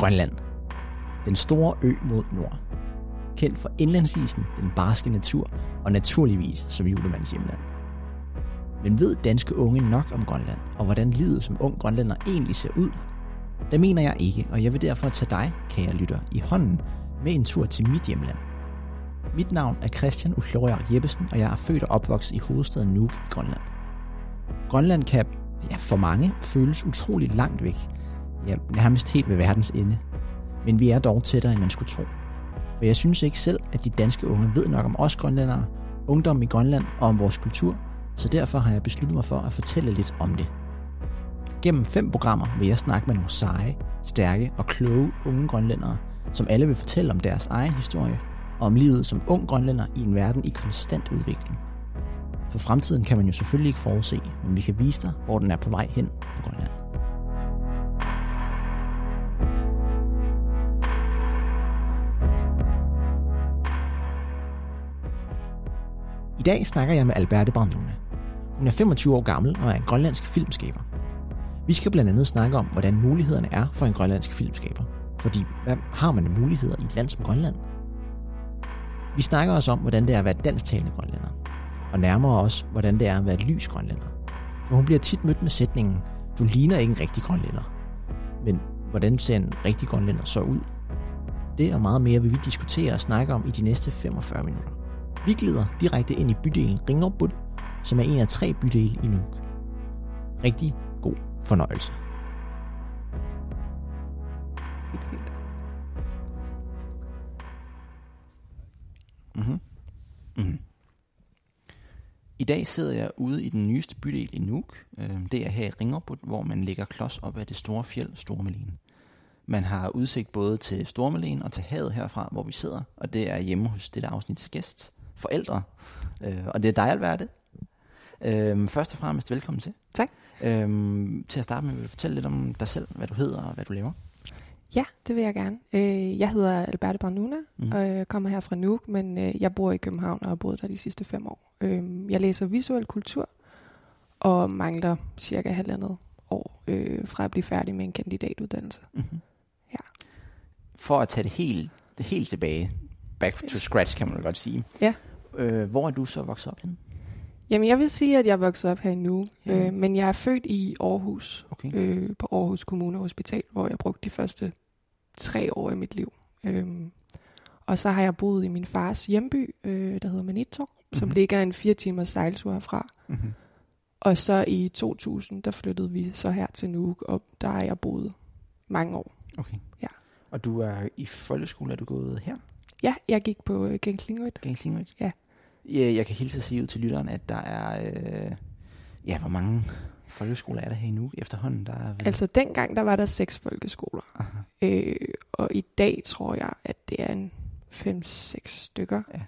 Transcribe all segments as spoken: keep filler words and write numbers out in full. Grønland. Den store ø mod nord. Kendt for indlandsisen, den barske natur og naturligvis som julemandens hjemland. Men ved danske unge nok om Grønland og hvordan livet som ung grønlænder egentlig ser ud? Det mener jeg ikke, og jeg vil derfor tage dig, kære lytter, i hånden med en tur til mit hjemland. Mit navn er Christian Ullorier Jeppesen, og jeg er født og opvokset i hovedstaden Nuuk i Grønland. Grønland kan, ja, for mange føles utroligt langt væk, ja, nærmest helt ved verdens ende. Men vi er dog tættere, end man skulle tro. For jeg synes ikke selv, at de danske unge ved nok om os grønlændere, ungdommen i Grønland og om vores kultur, så derfor har jeg besluttet mig for at fortælle lidt om det. Gennem fem programmer vil jeg snakke med nogle seje, stærke og kloge unge grønlændere, som alle vil fortælle om deres egen historie og om livet som ung grønlænder i en verden i konstant udvikling. For fremtiden kan man jo selvfølgelig ikke forudse, men vi kan vise dig, hvor den er på vej hen på Grønland. I dag snakker jeg med Alberte Parnuuna. Hun er femogtyve år gammel og er en grønlandsk filmskaber. Vi skal blandt andet snakke om, hvordan mulighederne er for en grønlandsk filmskaber. Fordi, hvad har man af muligheder i et land som Grønland? Vi snakker også om, hvordan det er at være dansktalende grønlænder. Og nærmere også, hvordan det er at være et lys grønlænder. For hun bliver tit mødt med sætningen, du ligner ikke en rigtig grønlænder. Men hvordan ser en rigtig grønlænder så ud? Det og meget mere vil vi diskutere og snakke om i de næste femogfyrre minutter. Vi glider direkte ind i bydelen Qinngorput, som er en af tre bydele i Nuuk. Rigtig god fornøjelse. Mm-hmm. Mm-hmm. I dag sidder jeg ude i den nyeste bydel i Nuuk. Det er her i Qinngorput, hvor man ligger klods op af det store fjeld Stormalene. Man har udsigt både til Stormalene og til havet herfra, hvor vi sidder, og det er hjemme hos dette afsnits gæst, forældre, og det er dig, Alberte. Først og fremmest velkommen til. Tak. Til at starte med, vil du fortælle lidt om dig selv, hvad du hedder og hvad du laver? Ja, det vil jeg gerne. Jeg hedder Alberte Parnuuna, mm. og jeg kommer her fra Nuuk, men jeg bor i København og har boet der de sidste fem år. Jeg læser visuel kultur og mangler cirka halvandet år fra at blive færdig med en kandidatuddannelse. Mm-hmm. Ja. For at tage det helt, det helt tilbage, back to scratch kan man godt sige, ja. Hvor er du så vokset op henne? Jamen, jeg vil sige, at jeg er vokset op her nu, yeah. øh, men jeg er født i Aarhus, okay. øh, på Aarhus Kommune Hospital, hvor jeg brugte de første tre år af mit liv. Øh, og så har jeg boet i min fars hjemby, øh, der hedder Manito, mm-hmm. som ligger en fire timers sejltur herfra. Mm-hmm. Og så i to tusind, der flyttede vi så her til Nuuk, og der har jeg boet mange år. Okay. Ja. Og du er i folkeskole, er du gået her? Ja, jeg gik på uh, Kangillinnguit. Kangillinnguit? Ja. Jeg kan hilse at sige ud til lytteren, at der er, øh, ja, hvor mange folkeskoler er der her i Nuuk efterhånden? Der er vel... Altså dengang, der var der seks folkeskoler, øh, og i dag tror jeg, at det er en fem-seks stykker. Ja.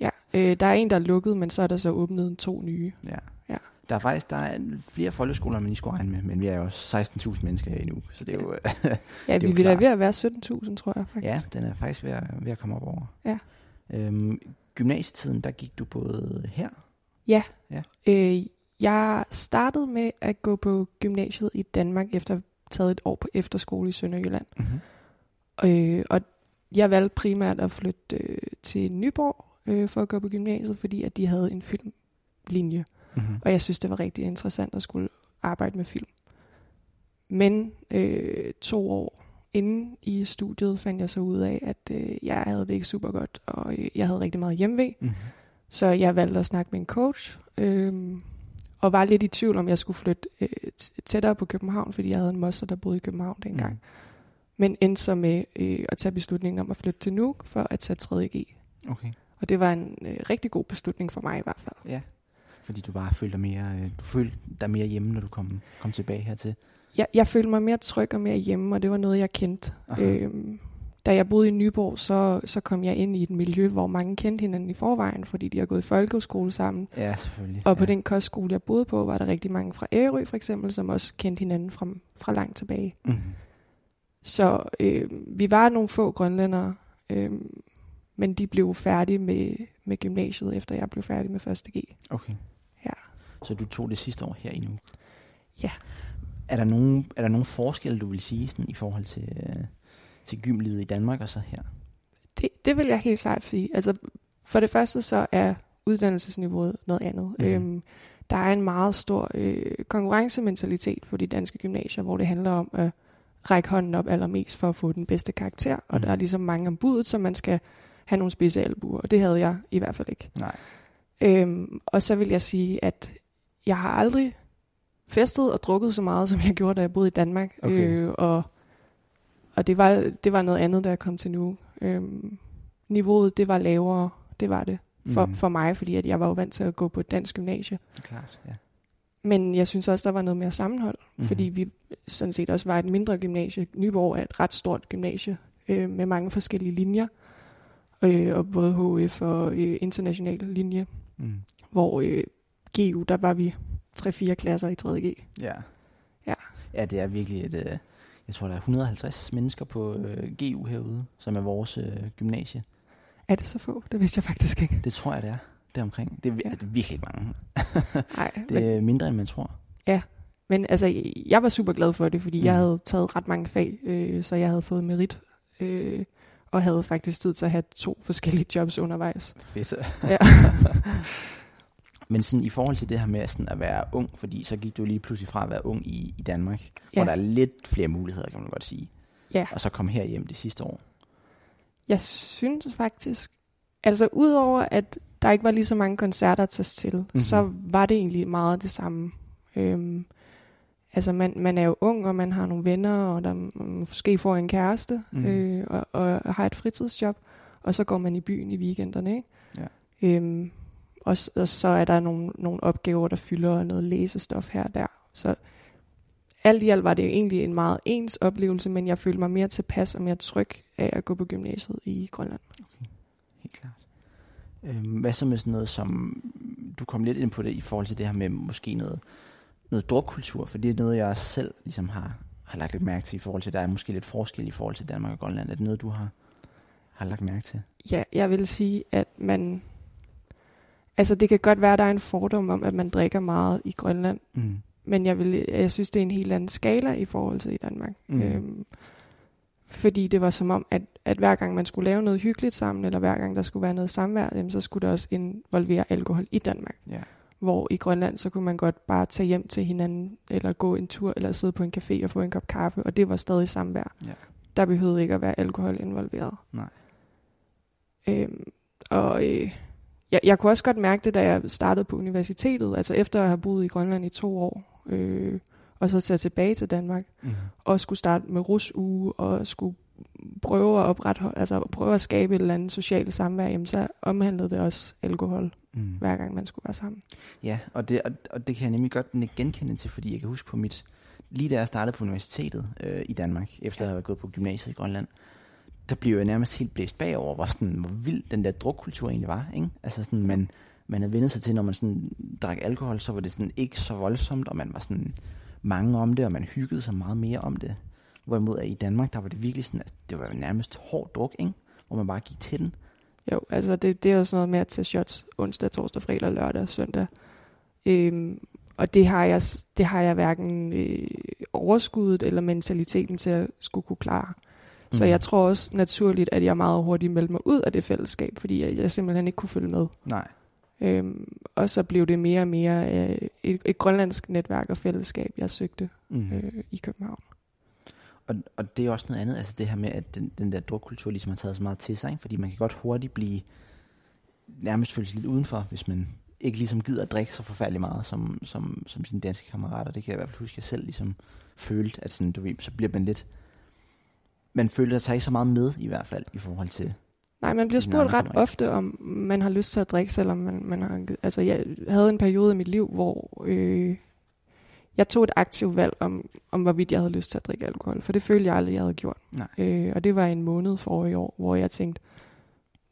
Ja, øh, der er en, der er lukket, men så er der så åbnet to nye. Ja. Ja. Der er faktisk der er flere folkeskoler, man lige skulle regne med, men vi er jo også seksten tusind mennesker her i Nuuk, så det er jo ja, vi vil da ved at være sytten tusind, tror jeg faktisk. Ja, den er faktisk ved at, ved at komme op over. Ja. Øhm, Gymnasietiden, der gik du både her? Ja. ja. Øh, jeg startede med at gå på gymnasiet i Danmark, efter at have taget et år på efterskole i Sønderjylland. Mm-hmm. Øh, og jeg valgte primært at flytte øh, til Nyborg øh, for at gå på gymnasiet, fordi at de havde en filmlinje. Mm-hmm. Og jeg synes, det var rigtig interessant at skulle arbejde med film. Men øh, to år... Inden i studiet fandt jeg så ud af, at øh, jeg havde det ikke super godt, og øh, jeg havde rigtig meget hjemve. Mm-hmm. Så jeg valgte at snakke med en coach, øh, og var lidt i tvivl, om jeg skulle flytte øh, tættere på København, fordi jeg havde en moster, der boede i København dengang. Mm. Men endte så med øh, at tage beslutningen om at flytte til Nuuk for at tage tredje G. Okay. Og det var en øh, rigtig god beslutning for mig i hvert fald. Ja, fordi du bare følte dig mere, øh, du følte dig mere hjemme, når du kom, kom tilbage hertil. Jeg, jeg følte mig mere tryg og mere hjemme, og det var noget, jeg kendte. Øhm, da jeg boede i Nyborg, så, så kom jeg ind i et miljø, hvor mange kendte hinanden i forvejen, fordi de har gået i folkeskole sammen. Ja, selvfølgelig. Og ja. På den kostskole, jeg boede på, var der rigtig mange fra Ærø, for eksempel, som også kendte hinanden fra, fra langt tilbage. Mm-hmm. Så øh, vi var nogle få grønlændere, øh, men de blev færdige med, med gymnasiet, efter jeg blev færdig med første G. Okay. Ja. Så du tog det sidste år her i Nuuk? Ja. Er der nogen, er der nogen forskel, du vil sige sådan, i forhold til, til gymlivet i Danmark og så her? Det, det vil jeg helt klart sige. Altså, for det første så er uddannelsesniveauet noget andet. Mm. Øhm, der er en meget stor øh, konkurrencementalitet på de danske gymnasier, hvor det handler om at række hånden op allermest for at få den bedste karakter. Og mm. der er ligesom mange om budet, så man skal have nogle spidse albuer, og det havde jeg i hvert fald ikke. Nej. Øhm, og så vil jeg sige, at jeg har aldrig festet og drukket så meget, som jeg gjorde, da jeg boede i Danmark. Okay. Øh, og og det, var, det var noget andet, da jeg kom til Nuuk. Øhm, niveauet, det var lavere, det var det for, mm. for mig, fordi at jeg var jo vant til at gå på et dansk gymnasie. Klart, ja. Men jeg synes også, der var noget mere sammenhold, mm. fordi vi sådan set også var et mindre gymnasie. Nyborg er et ret stort gymnasie øh, med mange forskellige linjer, øh, og både H F og øh, international linje, mm. hvor øh, G U, der var vi tre fire klasser i tredje G. Ja. Ja. Ja, det er virkelig et... Øh Jeg tror, der er et hundrede og halvtreds mennesker på øh, G U herude, som er vores øh, gymnasie. Er det så få? Det vidste jeg faktisk ikke. Det tror jeg, det er. Det er omkring. Det er, ja. altså, det er virkelig mange. Ej, det er men, mindre, end man tror. Ja, men altså, jeg var super glad for det, fordi mm. jeg havde taget ret mange fag, øh, så jeg havde fået merit, øh, og havde faktisk tid til at have to forskellige jobs undervejs. Fedt. Ja. Men sådan, i forhold til det her med sådan at være ung, fordi så gik du lige pludselig fra at være ung i, i Danmark, ja. Hvor der er lidt flere muligheder, kan man godt sige. Ja. Og så kom her hjem det sidste år. Jeg synes faktisk, altså udover at der ikke var lige så mange koncerter at tage til, mm-hmm. så var det egentlig meget det samme. Øhm, altså man, man er jo ung, og man har nogle venner, og der måske får en kæreste, mm. øh, og, og har et fritidsjob, og så går man i byen i weekenderne, ikke? Ja. Øhm, Og så, og så er der nogle, nogle opgaver, der fylder noget læsestof her og der. Så alt i alt var det jo egentlig en meget ens oplevelse, men jeg følte mig mere tilpas og mere tryg af at gå på gymnasiet i Grønland. Okay, helt klart. Øhm, hvad så med sådan noget, som du kom lidt ind på det i forhold til det her med måske noget, noget drukkultur, for det er noget, jeg også selv ligesom har, har lagt lidt mærke til i forhold til, der er måske lidt forskel i forhold til Danmark og Grønland. Er det noget, du har, har lagt mærke til? Ja, jeg vil sige, at man... Altså det kan godt være, at der er en fordom om, at man drikker meget i Grønland, mm. men jeg, vil, jeg synes, det er en helt anden skala i forhold til i Danmark. Mm. Øhm, fordi det var som om, at, at hver gang man skulle lave noget hyggeligt sammen, eller hver gang der skulle være noget samvær, jamen, så skulle der også involvere alkohol i Danmark. Yeah. Hvor i Grønland, så kunne man godt bare tage hjem til hinanden, eller gå en tur, eller sidde på en café og få en kop kaffe, og det var stadig samvær. Yeah. Der behøvede ikke at være alkohol involveret. Nej. Øhm, og... Øh, Jeg, jeg kunne også godt mærke det, da jeg startede på universitetet, altså efter at have boet i Grønland i to år, øh, og så tage tilbage til Danmark, mm. og skulle starte med rusuge, og skulle prøve at opretholde, altså prøve at skabe et eller andet socialt samvær, jamen så omhandlede det også alkohol, mm. hver gang man skulle være sammen. Ja, og det, og, og det kan jeg nemlig godt genkende til, fordi jeg kan huske på mit, lige da jeg startede på universitetet øh, i Danmark, efter ja. at have gået på gymnasiet i Grønland, så blev jeg nærmest helt blæst bagover, hvor, sådan, hvor vild den der drukkultur egentlig var. Ikke? Altså sådan, man, man havde vendt sig til, når man sådan drak alkohol, så var det sådan ikke så voldsomt, og man var sådan mange om det, og man hyggede sig meget mere om det. Hvorimod at i Danmark, der var det virkelig sådan, altså, det var jo nærmest hård druk, ikke? Hvor man bare gik til den. Jo, altså det, det er jo sådan noget med at tage shots onsdag, torsdag, fredag, lørdag og søndag. Øhm, og det har jeg, det har jeg hverken øh, overskuddet eller mentaliteten til at skulle kunne klare. Så jeg tror også naturligt, at jeg meget hurtigt meldte mig ud af det fællesskab, fordi jeg, jeg simpelthen ikke kunne følge med. Nej. Øhm, og så blev det mere og mere øh, et, et grønlandsk netværk og fællesskab, jeg søgte mm-hmm. øh, i København. Og, og det er også noget andet, altså det her med, at den, den der drukkultur ligesom har taget så meget til sig, ikke? Fordi man kan godt hurtigt blive nærmest føles lidt udenfor, hvis man ikke ligesom gider at drikke så forfærdeligt meget som, som, som sine danske kammerater. Det kan jeg i hvert fald huske, at jeg selv ligesom følte, at sådan, du ved, så bliver man lidt... Man føler sig ikke så meget med, i hvert fald, i forhold til... Nej, man bliver spurgt ret ofte, om man har lyst til at drikke, selvom man, man har... Altså, jeg havde en periode i mit liv, hvor øh, jeg tog et aktivt valg om, om, hvorvidt jeg havde lyst til at drikke alkohol. For det følte jeg aldrig, jeg havde gjort. Øh, og det var en måned forrige år, hvor jeg tænkte,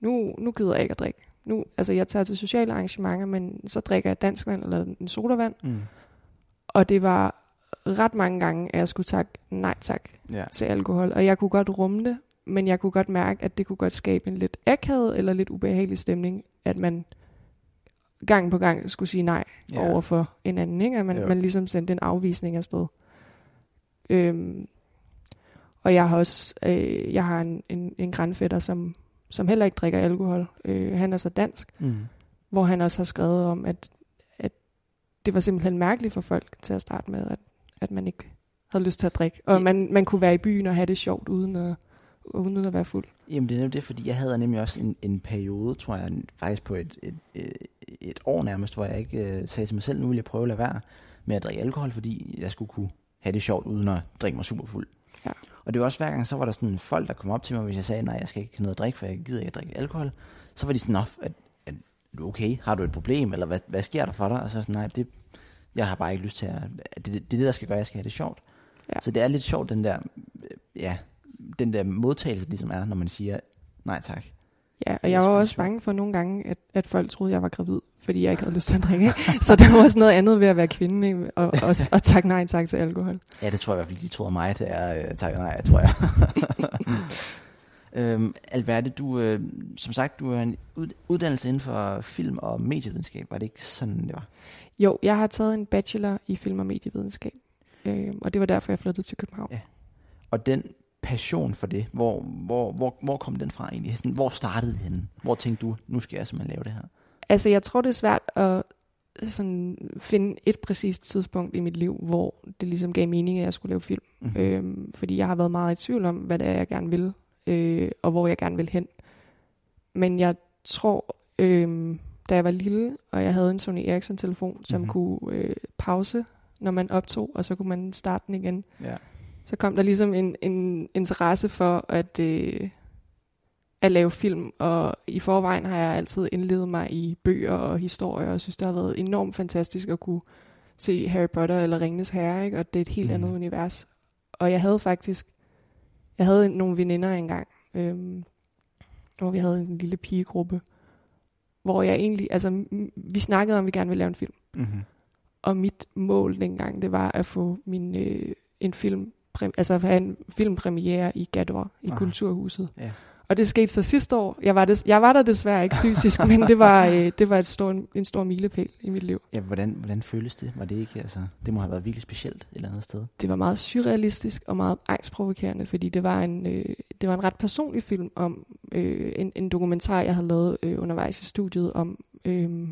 nu, nu gider jeg ikke at drikke. Nu, altså, jeg tager til sociale arrangementer, men så drikker jeg danskvand eller en sodavand. Mm. Og det var... ret mange gange, at jeg skulle takke nej tak ja. til alkohol. Og jeg kunne godt rumme det, men jeg kunne godt mærke, at det kunne godt skabe en lidt akavet eller lidt ubehagelig stemning, at man gang på gang skulle sige nej ja. over for en anden. Ikke? At man, man ligesom sendte en afvisning afsted. Øhm, Og jeg har også øh, jeg har en, en, en grandfætter, som, som heller ikke drikker alkohol. Øh, han er så dansk, mm. hvor han også har skrevet om, at, at det var simpelthen mærkeligt for folk til at starte med, at, at man ikke havde lyst til at drikke. Og man, man kunne være i byen og have det sjovt uden at, uden at være fuld. Jamen det er nemlig det, fordi jeg havde nemlig også en, en periode, tror jeg, faktisk på et, et, et, et år nærmest, hvor jeg ikke øh, sagde til mig selv, nu ville jeg prøve at lade være med at drikke alkohol, fordi jeg skulle kunne have det sjovt uden at drikke mig super fuld. Ja. Og det var også hver gang, så var der sådan folk, der kom op til mig, hvis jeg sagde, nej, jeg skal ikke have noget at drikke, for jeg gider ikke at drikke alkohol. Så var de sådan, at, at, at okay, har du et problem, eller hvad, hvad sker der for dig? Og så sådan, nej, det, jeg har bare ikke lyst til at, at det, det er det, der skal gøre, jeg skal have det sjovt. Ja. Så det er lidt sjovt, den der, ja, den der modtagelse, der ligesom er, når man siger, nej tak. Ja, og jeg var også bange for nogle gange, at, at folk troede, jeg var gravid, fordi jeg ikke havde lyst til at drikke. Så der var også noget andet ved at være kvinde, og, og, og tak nej tak til alkohol. Ja, det tror jeg i hvert fald, de troede mig, det er øh, tak nej, tror jeg. øhm, Alberte, du, øh, som sagt, du har en uddannelse inden for film- og medievidenskab. Var det ikke sådan, det var? Jo, jeg har taget en bachelor i film- og medievidenskab, øh, og det var derfor, jeg flyttede til København. Ja. Og den passion for det, hvor, hvor, hvor, hvor kom den fra egentlig? Hvor startede det henne? Hvor tænkte du, nu skal jeg simpelthen lave det her? Altså jeg tror det er svært at sådan finde et præcist tidspunkt i mit liv, hvor det ligesom gav mening, at jeg skulle lave film. Mm-hmm. Øhm, fordi jeg har været meget i tvivl om, hvad det er, jeg gerne vil, øh, og hvor jeg gerne vil hen. Men jeg tror, øh, da jeg var lille, og jeg havde en Sony Ericsson telefon, som mm-hmm. kunne øh, pause, når man optog, og så kunne man starte den igen. Ja. Så kom der ligesom en, en interesse for at, øh, at lave film, og i forvejen har jeg altid indledt mig i bøger og historier, og synes, det har været enormt fantastisk at kunne se Harry Potter eller Ringenes Herre, ikke? Og det er et helt mm. andet univers. Og jeg havde faktisk, jeg havde nogle veninder engang, øh, hvor vi havde en lille pigegruppe, hvor jeg egentlig, altså vi snakkede om, vi gerne ville lave en film. Mm-hmm. Og mit mål dengang, det var at få min, øh, en film, altså have en filmpremiere i Gador, i ah, Kulturhuset. Yeah. Og det skete så sidste år. Jeg var, des, jeg var der desværre ikke fysisk, men det var, øh, det var et stor, en stor milepæl i mit liv. Ja, hvordan, hvordan føles det? Var det ikke, altså, det må have været virkelig specielt et eller andet sted. Det var meget surrealistisk og meget angstprovokerende, fordi det var en, øh, det var en ret personlig film om øh, en, en dokumentar, jeg havde lavet øh, undervejs i studiet, om, øh,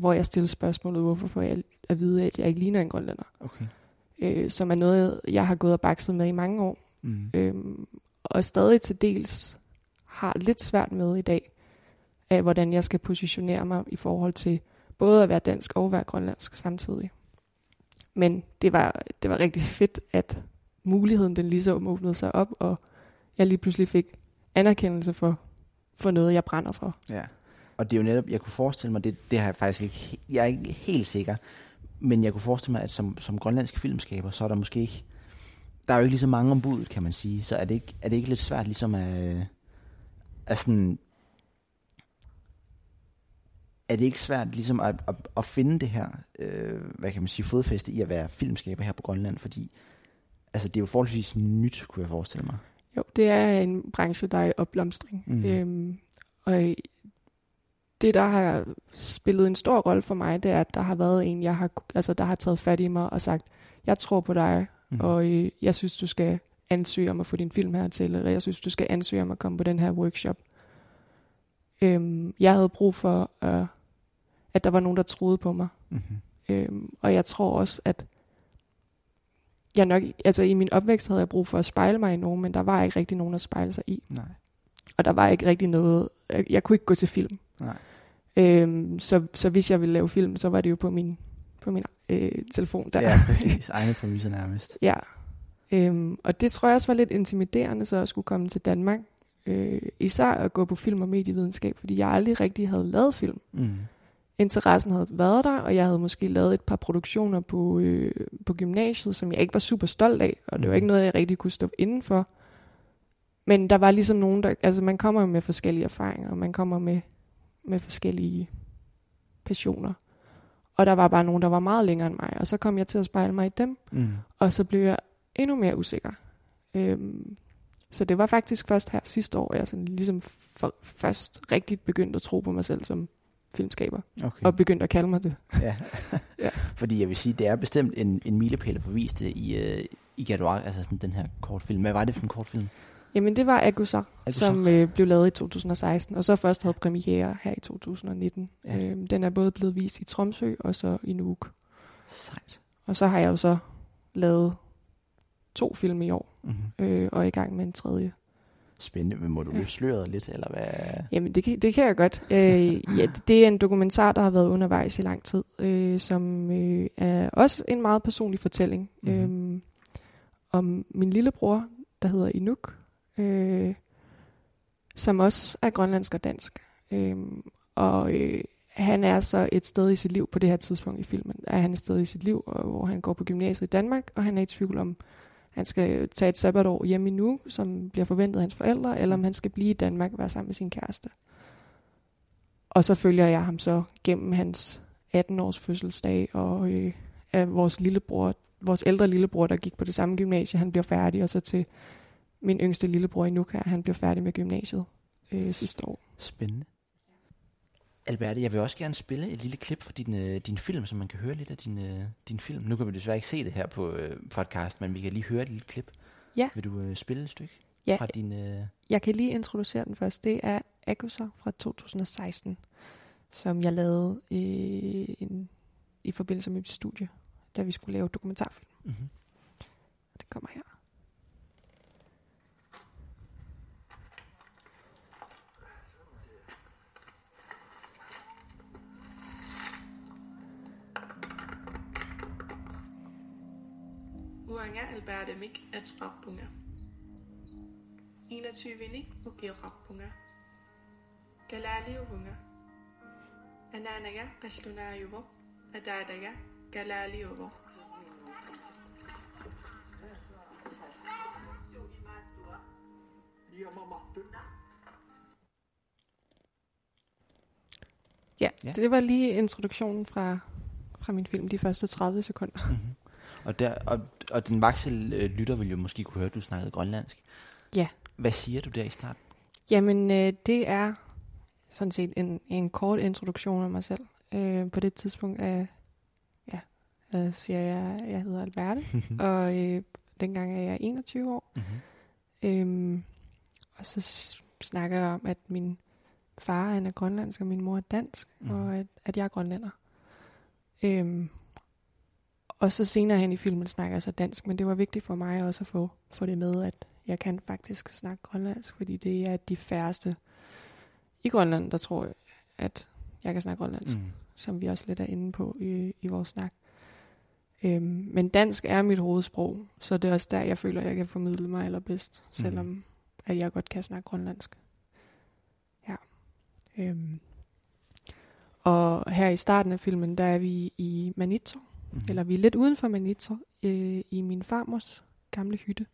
hvor jeg stillede spørgsmålet, hvorfor får jeg at vide, at jeg ikke ligner en grønlænder. Okay. Øh, som er noget, jeg har gået og bakset med i mange år, mm. øhm, og stadig til dels har lidt svært med i dag, af hvordan jeg skal positionere mig i forhold til både at være dansk og være grønlandsk samtidig. Men det var, det var rigtig fedt, at muligheden den lige så åbnede sig op, og jeg lige pludselig fik anerkendelse for, for noget, jeg brænder for. Ja, og det er jo netop, jeg kunne forestille mig, det, det har jeg faktisk ikke, jeg er ikke helt sikker. Men jeg kunne forestille mig, at som, som grønlandske filmskaber, så er der måske ikke, der er jo ikke lige så mange ombud, kan man sige. Så er det ikke, er det ikke lidt svært ligesom at, at sådan, er det ikke svært ligesom at, at, at finde det her, øh, hvad kan man sige, fodfæste i at være filmskaber her på Grønland, fordi altså det er jo forholdsvis nyt, kunne jeg forestille mig. Jo, det er en branche, der er i opblomstring. Mm-hmm. Øhm, og det, der har spillet en stor rolle for mig, det er, at der har været en, jeg har, altså, der har taget fat i mig og sagt, jeg tror på dig, mm. og øh, jeg synes, du skal ansøge om at få din film hertil, eller jeg synes, du skal ansøge om at komme på den her workshop. Øhm, jeg havde brug for, øh, at der var nogen, der troede på mig. Mm-hmm. Øhm, og jeg tror også, at jeg nok, altså i min opvækst havde jeg brug for at spejle mig i nogen, men der var ikke rigtig nogen at spejle sig i. Nej. Og der var ikke rigtig noget, jeg, jeg kunne ikke gå til film. Nej. Øhm, så, så hvis jeg ville lave film, så var det jo på min, på min øh, telefon der. Ja, præcis. Egne præmisser nærmest. Ja. Øhm, og det tror jeg også var lidt intimiderende, så at skulle komme til Danmark. Øh, især at gå på film- og medievidenskab, fordi jeg aldrig rigtig havde lavet film. Mm. Interessen havde været der, og jeg havde måske lavet et par produktioner på, øh, på gymnasiet, som jeg ikke var super stolt af, og det var ikke noget, jeg rigtig kunne stå indenfor. Men der var ligesom nogen, der, altså man kommer med forskellige erfaringer, og man kommer med med forskellige passioner. Og der var bare nogen, der var meget længere end mig, og så kom jeg til at spejle mig i dem, mm. og så blev jeg endnu mere usikker. Øhm, så det var faktisk først her sidste år, jeg sådan ligesom for, først rigtig begyndte at tro på mig selv som filmskaber, okay. og begyndte at kalde mig det. Ja. Ja. Fordi jeg vil sige, det er bestemt en, en milepæl at forvise det i, øh, i Gador, altså sådan den her kortfilm. Hvad var det for en kortfilm? Jamen det var Agusar, Agusar. som øh, blev lavet i to tusind og seksten, og så først havde premiere her i to tusind og nitten. Ja. Øhm, den er både blevet vist i Tromsø og så i Nuuk. Sejt. Og så har jeg jo så lavet to film i år, mm-hmm. øh, og er i gang med en tredje. Spændende, men må du løfte sløret lidt, eller hvad? Jamen, det kan, det kan jeg godt. Øh, ja, det er en dokumentar, der har været undervejs i lang tid, øh, som øh, er også en meget personlig fortælling mm-hmm. øh, om min lillebror, der hedder Inuk, øh, som også er grønlandsk og dansk. Øh, og øh, han er så et sted i sit liv på det her tidspunkt i filmen. Er han et sted i sit liv, hvor han går på gymnasiet i Danmark, og han er i tvivl om, han skal tage et sabbatår hjemme i Nuuk, som bliver forventet af hans forældre, eller om han skal blive i Danmark og være sammen med sin kæreste. Og så følger jeg ham så gennem hans atten-års fødselsdag, og øh, af vores lillebror, vores ældre lillebror, der gik på det samme gymnasie, han bliver færdig, og så til min yngste lillebror i Nuuk her, han bliver færdig med gymnasiet øh, sidste år. Spændende. Alberte, jeg vil også gerne spille et lille klip fra din, øh, din film, så man kan høre lidt af din, øh, din film. Nu kan vi desværre ikke se det her på øh, podcast, men vi kan lige høre et lille klip. Ja. Vil du øh, spille et stykke ja. fra din... Øh... Jeg kan lige introducere den først. Det er Aqqusaq fra to tusind og seksten, som jeg lavede øh, en, i forbindelse med mit studie, da vi skulle lave dokumentarfilm. Mm-hmm. Det kommer her. Uanga albertemik at rappunga. enogtyve uge rappunga. Galali uunga. Ananaga qalluna yuvo. Adadaga galali uvo. Ja, det var lige introduktionen fra fra min film, de første tredive sekunder. Mm-hmm. Og, der, og, og den vaksel øh, lytter vil jo måske kunne høre, at du snakkede grønlandsk. Ja. Hvad siger du der i starten? Jamen, øh, det er sådan set en, en kort introduktion af mig selv. Øh, på det tidspunkt er, ja, øh, siger jeg, jeg hedder Alberte, og øh, dengang er jeg enogtyve år. Mm-hmm. Øh, og så snakker jeg om, at min far han er grønlandsk, og min mor er dansk, mm. og at, at jeg er grønlænder. Øh, Og så senere hen i filmen snakker jeg så dansk, men det var vigtigt for mig også at få, få det med, at jeg kan faktisk snakke grønlandsk, fordi det er de færreste i Grønland, der tror, at jeg kan snakke grønlandsk, mm. som vi også lidt er inde på i, i vores snak. Øhm, men dansk er mit hovedsprog, så det er også der, jeg føler, at jeg kan formidle mig allerbedst, selvom mm. at jeg godt kan snakke grønlandsk. Ja. Øhm. Og her i starten af filmen, der er vi i Manito. Mm-hmm. Eller vi er lidt uden for Manito øh, i min farmors gamle hytte.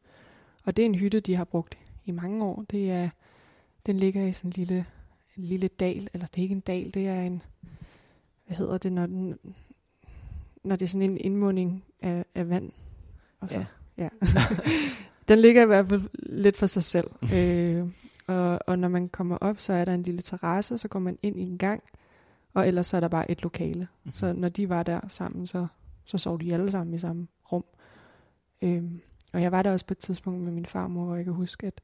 Og det er en hytte, de har brugt i mange år. Det er, den ligger i sådan en lille, en lille dal, eller det er ikke en dal, det er en, hvad hedder det, når, den, når det er sådan en indmunding af, af vand. Og så, ja. ja. Den ligger i hvert fald lidt for sig selv. øh, og, og når man kommer op, så er der en lille terrasse, så går man ind i en gang, og ellers så er der bare et lokale. Mm-hmm. Så når de var der sammen, så... Så sov de alle sammen i samme rum. Øhm, og jeg var der også på et tidspunkt med min farmor, hvor jeg kan huske, at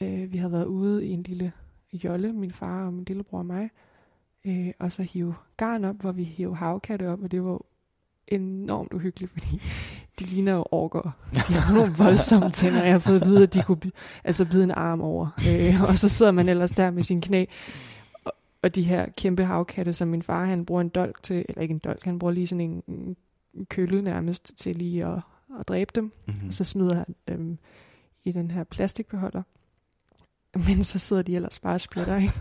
øh, vi havde været ude i en lille jolle, min far og min lillebror og mig, øh, og så hive garn op, hvor vi hive havkatte op, og det var enormt uhyggeligt, fordi de ligner jo orker. De har nogle voldsomme tænder, og jeg har fået at vide, at de kunne bide, altså bide en arm over. Øh, og så sidder man ellers der med sine knæ. Og, og de her kæmpe havkatte, som min far, han bruger en dolk til, eller ikke en dolk, han bruger lige sådan en... en kølle nærmest til lige at, at dræbe dem. Mm-hmm. Så smider han dem i den her plastikbeholder. Men så sidder de ellers bare og splitter, ikke?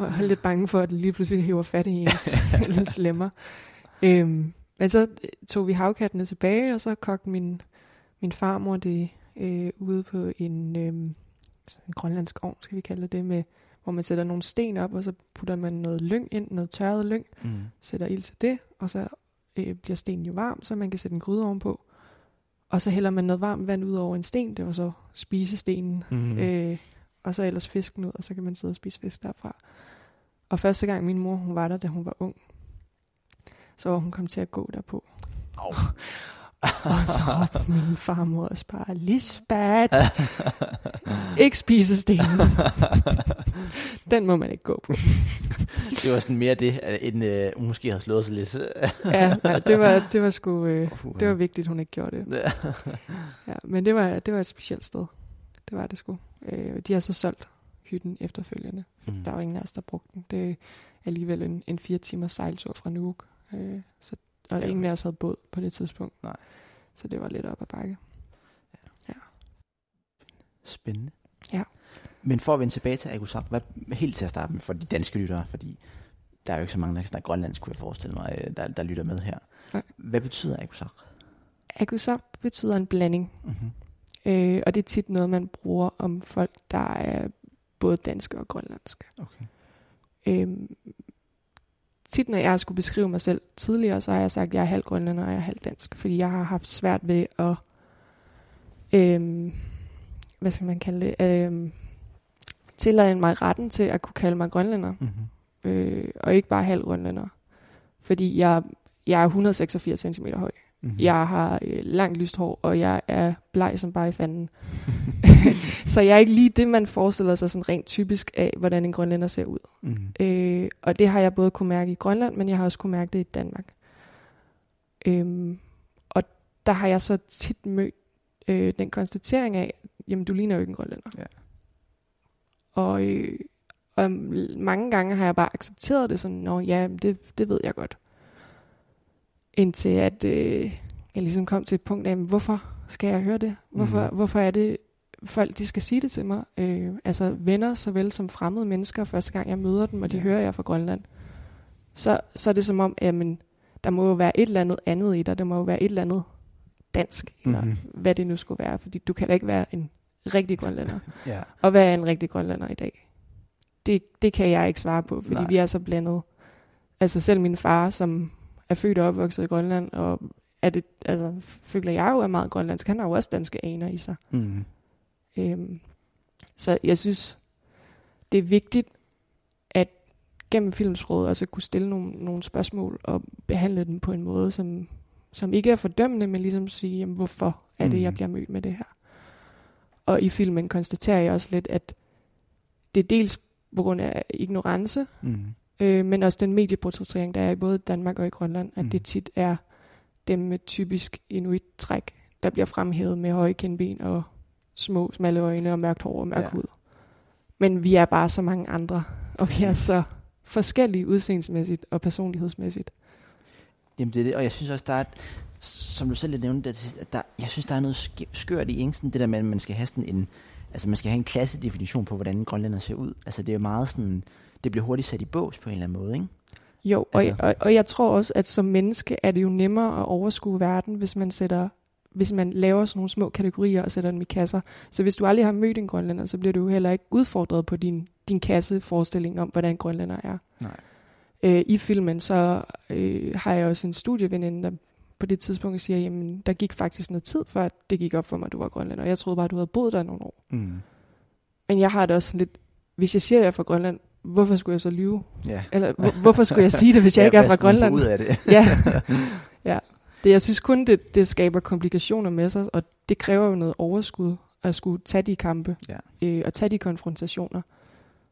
Og er lidt bange for, at det lige pludselig hiver fat i ens ens lemmer. Øhm, men så tog vi havkattene tilbage, og så kogte min, min farmor det øh, ude på en, øh, en grønlandsk ovn, skal vi kalde det, med, hvor man sætter nogle sten op, og så putter man noget lyng ind, noget tørret lyng, mm. sætter ild til det, og så bliver stenen jo varm, så man kan sætte en gryde ovenpå. Og så hælder man noget varmt vand ud over en sten, det var så spisestenen. Mm-hmm. Øh, og så ellers fisken ud, og så kan man sidde og spise fisk derfra. Og første gang min mor, hun var der, da hun var ung, så var hun kommet til at gå derpå. Oh. Og så råbte min farmor også bare, Lisbeth, ikke spise stenen. Den må man ikke gå på. Det var sådan mere det, end øh, hun måske havde slået sig lidt. Ja, nej, det var, det var sgu, øh, det var vigtigt, hun ikke gjorde det. Ja, men det var, det var et specielt sted. Det var det sgu. Øh, de har så solgt hytten efterfølgende. Mm. Der var ingen af os, der brugte den. Det er alligevel en, en fire timers sejltur fra Nuuk. Øh, så Og ingen af os havde båd på det tidspunkt. Nej. Så det var lidt op ad bakke. Ja. Ja. Spændende. Ja. Men for at vende tilbage til Aqqusaq, hvad helt til at starte med for de danske lyttere, fordi der er jo ikke så mange, der snakker grønlandsk, kunne jeg forestille mig, der, der lytter med her. Nej. Hvad betyder Aqqusaq? Aqqusaq betyder en blanding. Mm-hmm. Øh, og det er tit noget, man bruger om folk, der er både danske og grønlandske. Okay. Øh, Tit når jeg har skulle beskrive mig selv tidligere, så har jeg sagt, at jeg er halv grønlænder og jeg er halv dansk. Fordi jeg har haft svært ved at, øhm, hvad skal man kalde det, øhm, tillade mig retten til at kunne kalde mig grønlænder. Mm-hmm. Øh, og ikke bare halv grønlænder. Fordi jeg, jeg er et hundrede og seksogfirs centimeter høj. Mm-hmm. Jeg har øh, langt lyst hår, og jeg er bleg som bare i fanden. Så jeg er ikke lige det, man forestiller sig sådan rent typisk af, hvordan en grønlænder ser ud. Mm-hmm. Øh, og det har jeg både kunne mærke i Grønland, men jeg har også kunne mærke det i Danmark. Øhm, og der har jeg så tit mødt øh, den konstatering af, jamen du ligner jo ikke en grønlænder. Ja. Og, øh, og mange gange har jeg bare accepteret det sådan, nå ja, det, det ved jeg godt. Indtil at øh, jeg ligesom kom til et punkt af, hvorfor skal jeg høre det? Hvorfor, mm-hmm. hvorfor er det folk, de skal sige det til mig? Øh, altså venner såvel som fremmede mennesker, første gang jeg møder dem, og de ja. hører jeg fra Grønland. Så, så er det som om, jamen, der må jo være et eller andet andet i dig. Der må jo være et eller andet dansk, eller mm-hmm. hvad det nu skulle være. Fordi du kan da ikke være en rigtig grønlænder. ja. Og hvad er en rigtig grønlænder i dag? Det, det kan jeg ikke svare på, fordi Nej. vi er så blandet. Altså selv min far, som er født og opvokset i Grønland, og er det, altså, føler jeg jo er meget grønlandsk. Han har jo også danske aner i sig. Mm. Øhm, så jeg synes, det er vigtigt, at gennem Filmsrådet også kunne stille nogle, nogle spørgsmål, og behandle dem på en måde, som, som ikke er fordømmende, men ligesom sige, jamen, hvorfor er det, jeg bliver mødt med det her? Og i filmen konstaterer jeg også lidt, at det er dels på grund af ignorance, mm. Øh, men også den medieportrættering, der er i både Danmark og i Grønland, at mm. det tit er dem med typisk inuit-træk, der bliver fremhævet med høje kindben og små, smalle øjne og mørkt hår og mørk ja. hud. Men vi er bare så mange andre, og vi er så forskellige udseendsmæssigt og personlighedsmæssigt. Jamen det er det, og jeg synes også, der er, som du selv nævnte der til sidst, at der, jeg synes, der er noget skørt i engsen, det der med, at man skal have sådan en, altså man skal have en klassedefinition på, hvordan grønlænder ser ud. Altså det er meget sådan, det bliver hurtigt sat i bås på en eller anden måde, ikke? Jo, altså. og, og, og jeg tror også, at som menneske er det jo nemmere at overskue verden, hvis man sætter, hvis man laver sådan nogle små kategorier og sætter dem i kasser. Så hvis du aldrig har mødt en grønlænder, så bliver du heller ikke udfordret på din, din kasseforestilling om, hvordan grønlænder er. Nej. Øh, I filmen, så øh, har jeg også en studieveninde, der på det tidspunkt siger, jamen, der gik faktisk noget tid, før det gik op for mig, du var grønlænder. Jeg troede bare, du havde boet der nogle år. Mm. Men jeg har det også sådan lidt, hvis jeg siger, jeg er fra Grønland, hvorfor skulle jeg så lyve? Ja. Eller h- hvorfor skulle jeg sige det, hvis jeg ja, ikke er fra Grønland? Ud af det. ja. ja. Det, jeg synes kun, det, det skaber komplikationer med sig, og det kræver jo noget overskud at skulle tage de kampe ja. øh, og tage de konfrontationer.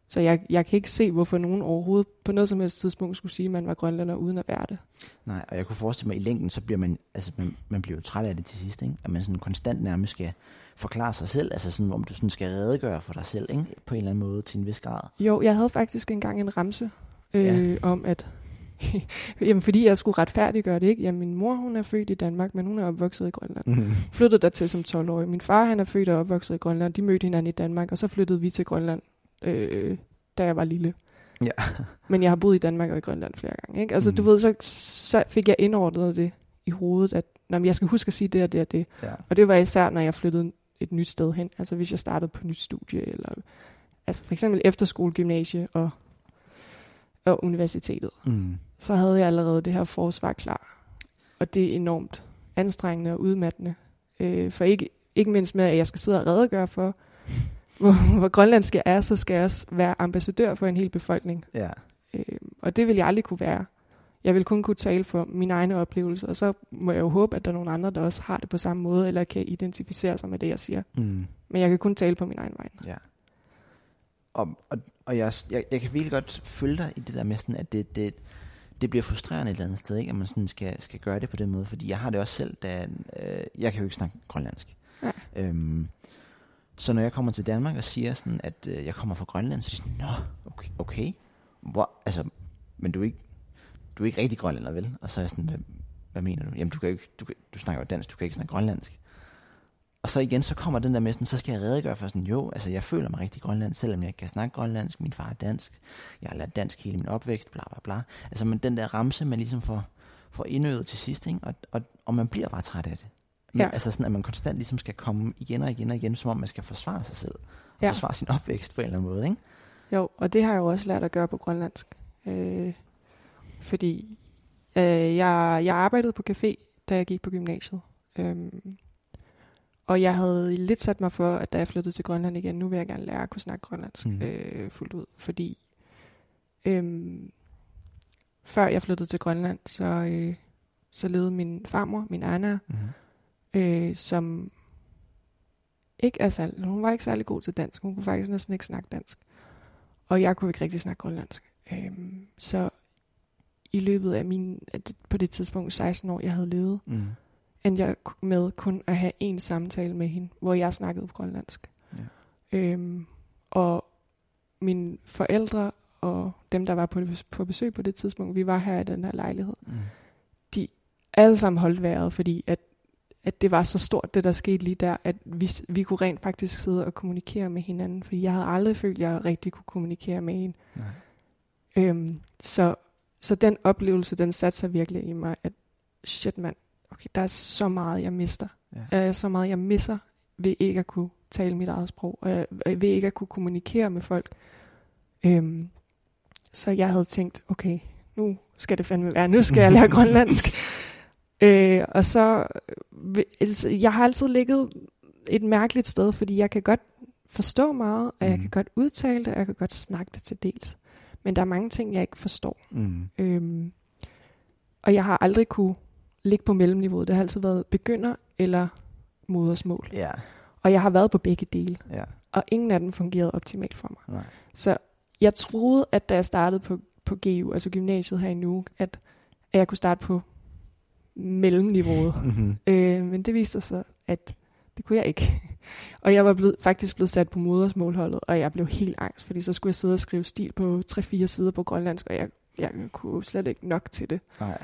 Så jeg, jeg kan ikke se, hvorfor nogen overhovedet på noget som helst tidspunkt skulle sige, at man var grønlænder uden at være det. Nej, og jeg kunne forestille mig, at i længden, så bliver man, altså man, man bliver jo træt af det til sidst, ikke? At man sådan konstant nærmest skal forklare sig selv, altså sådan, om du sådan skal redegøre for dig selv, ikke? På en eller anden måde til en vis grad. Jo, jeg havde faktisk engang en ramse øh, ja. om, at jamen, fordi jeg skulle retfærdiggøre det, ikke? Jamen, min mor, hun er født i Danmark, men hun er opvokset i Grønland. Mm-hmm. Flyttede dertil som tolv-årig. Min far, han er født og opvokset i Grønland. De mødte hinanden i Danmark, og så flyttede vi til Grønland. Øh, da jeg var lille. Ja. Men jeg har boet i Danmark og i Grønland flere gange. Ikke? Altså, mm. du ved, så, så fik jeg indordnet det i hovedet, at nej, men jeg skal huske at sige det og det og det. Ja. Og det var især, når jeg flyttede et nyt sted hen. Altså, hvis jeg startede på et nyt studie, eller altså for eksempel efterskole, gymnasie og, og universitetet, mm. så havde jeg allerede det her forsvar klar. Og det er enormt anstrengende og udmattende. Øh, for ikke, ikke mindst med, at jeg skal sidde og redegøre for, Hvor, hvor grønlandsk jeg er, så skal jeg også være ambassadør for en hel befolkning. Ja. Øh, og det vil jeg aldrig kunne være. Jeg vil kun kunne tale for mine egne oplevelser, og så må jeg jo håbe, at der er nogle andre, der også har det på samme måde, eller kan identificere sig med det, jeg siger. Mm. Men jeg kan kun tale på min egen vej. Ja. Og, og, og jeg, jeg, jeg kan virkelig godt følge dig i det der med, sådan, at det, det, det bliver frustrerende et eller andet sted, ikke? At man sådan skal, skal gøre det på den måde. Fordi jeg har det også selv, da øh, jeg kan jo ikke snakke grønlandsk. Ja. Øhm, så når jeg kommer til Danmark og siger, sådan, at øh, jeg kommer fra Grønland, så siger jeg, nå, okay, okay. Hvor, altså, men du er ikke... Du er ikke rigtig grønlander, vel? Og så er jeg sådan, hvad, hvad mener du? Jamen, du, kan ikke, du, du snakker jo dansk, du kan ikke snakke grønlandsk. Og så igen, så kommer den der med sådan, så skal jeg redegøre for sådan, jo, altså jeg føler mig rigtig grønlandsk, selvom jeg ikke kan snakke grønlandsk, min far er dansk, jeg har lært dansk hele min opvækst, bla bla bla. Altså men den der ramse, man ligesom får, får indøvet til sidst, ikke? Og, og, og man bliver bare træt af det. Men, ja. Altså sådan, at man konstant ligesom skal komme igen og igen og igen, som om man skal forsvare sig selv, og ja. forsvare sin opvækst på en eller anden måde, ikke? Jo, og det har jeg jo også lært at gøre på grønlandsk. Øh... Fordi øh, jeg, jeg arbejdede på café, da jeg gik på gymnasiet. Øhm, og jeg havde lidt sat mig for, at da jeg flyttede til Grønland igen, nu vil jeg gerne lære at kunne snakke grønlandsk mm. øh, fuldt ud. Fordi øh, før jeg flyttede til Grønland, så, øh, så levede min farmor, min Anna, mm. øh, som ikke er særlig, hun var ikke særlig god til dansk. Hun kunne faktisk næsten ikke snakke dansk. Og jeg kunne ikke rigtig snakke grønlandsk. Øh, så... I løbet af min, på det tidspunkt seksten år, jeg havde levet, mm. endte jeg med kun at have en samtale med hende, hvor jeg snakkede på grønlandsk. Ja. Øhm, og mine forældre og dem, der var på, det, på besøg på det tidspunkt, vi var her i den her lejlighed, mm. de alle sammen holdt vejret, fordi at, at det var så stort, det der skete lige der, at vi, vi kunne rent faktisk sidde og kommunikere med hinanden, fordi jeg havde aldrig følt, at jeg rigtig kunne kommunikere med hende. Øhm, så Så den oplevelse, den satte sig virkelig i mig, at shit mand, okay, der er så meget, jeg mister. Ja. Uh, så meget, jeg misser ved ikke at kunne tale mit eget sprog, og jeg, ved ikke at kunne kommunikere med folk. Um, så jeg havde tænkt, okay, nu skal det fandme være, nu skal jeg lære grønlandsk. Uh, og så, jeg har altid ligget et mærkeligt sted, fordi jeg kan godt forstå meget, og jeg kan godt udtale det, og jeg kan godt snakke det til dels. Men der er mange ting, jeg ikke forstår. Mm. Øhm, og jeg har aldrig kunne ligge på mellemniveauet. Det har altid været begynder eller modersmål. Yeah. Og jeg har været på begge dele. Yeah. Og ingen af dem fungerede optimalt for mig. Nej. Så jeg troede, at da jeg startede på, på G U, altså gymnasiet her i Nuuk, at, at jeg kunne starte på mellemniveauet. Mm-hmm. Øh, men det viste sig, at det kunne jeg ikke. Og jeg var blevet, faktisk blevet sat på modersmålholdet, og jeg blev helt angst, fordi så skulle jeg sidde og skrive stil på tre fire sider på grønlandsk, og jeg, jeg kunne slet ikke nok til det. Nej.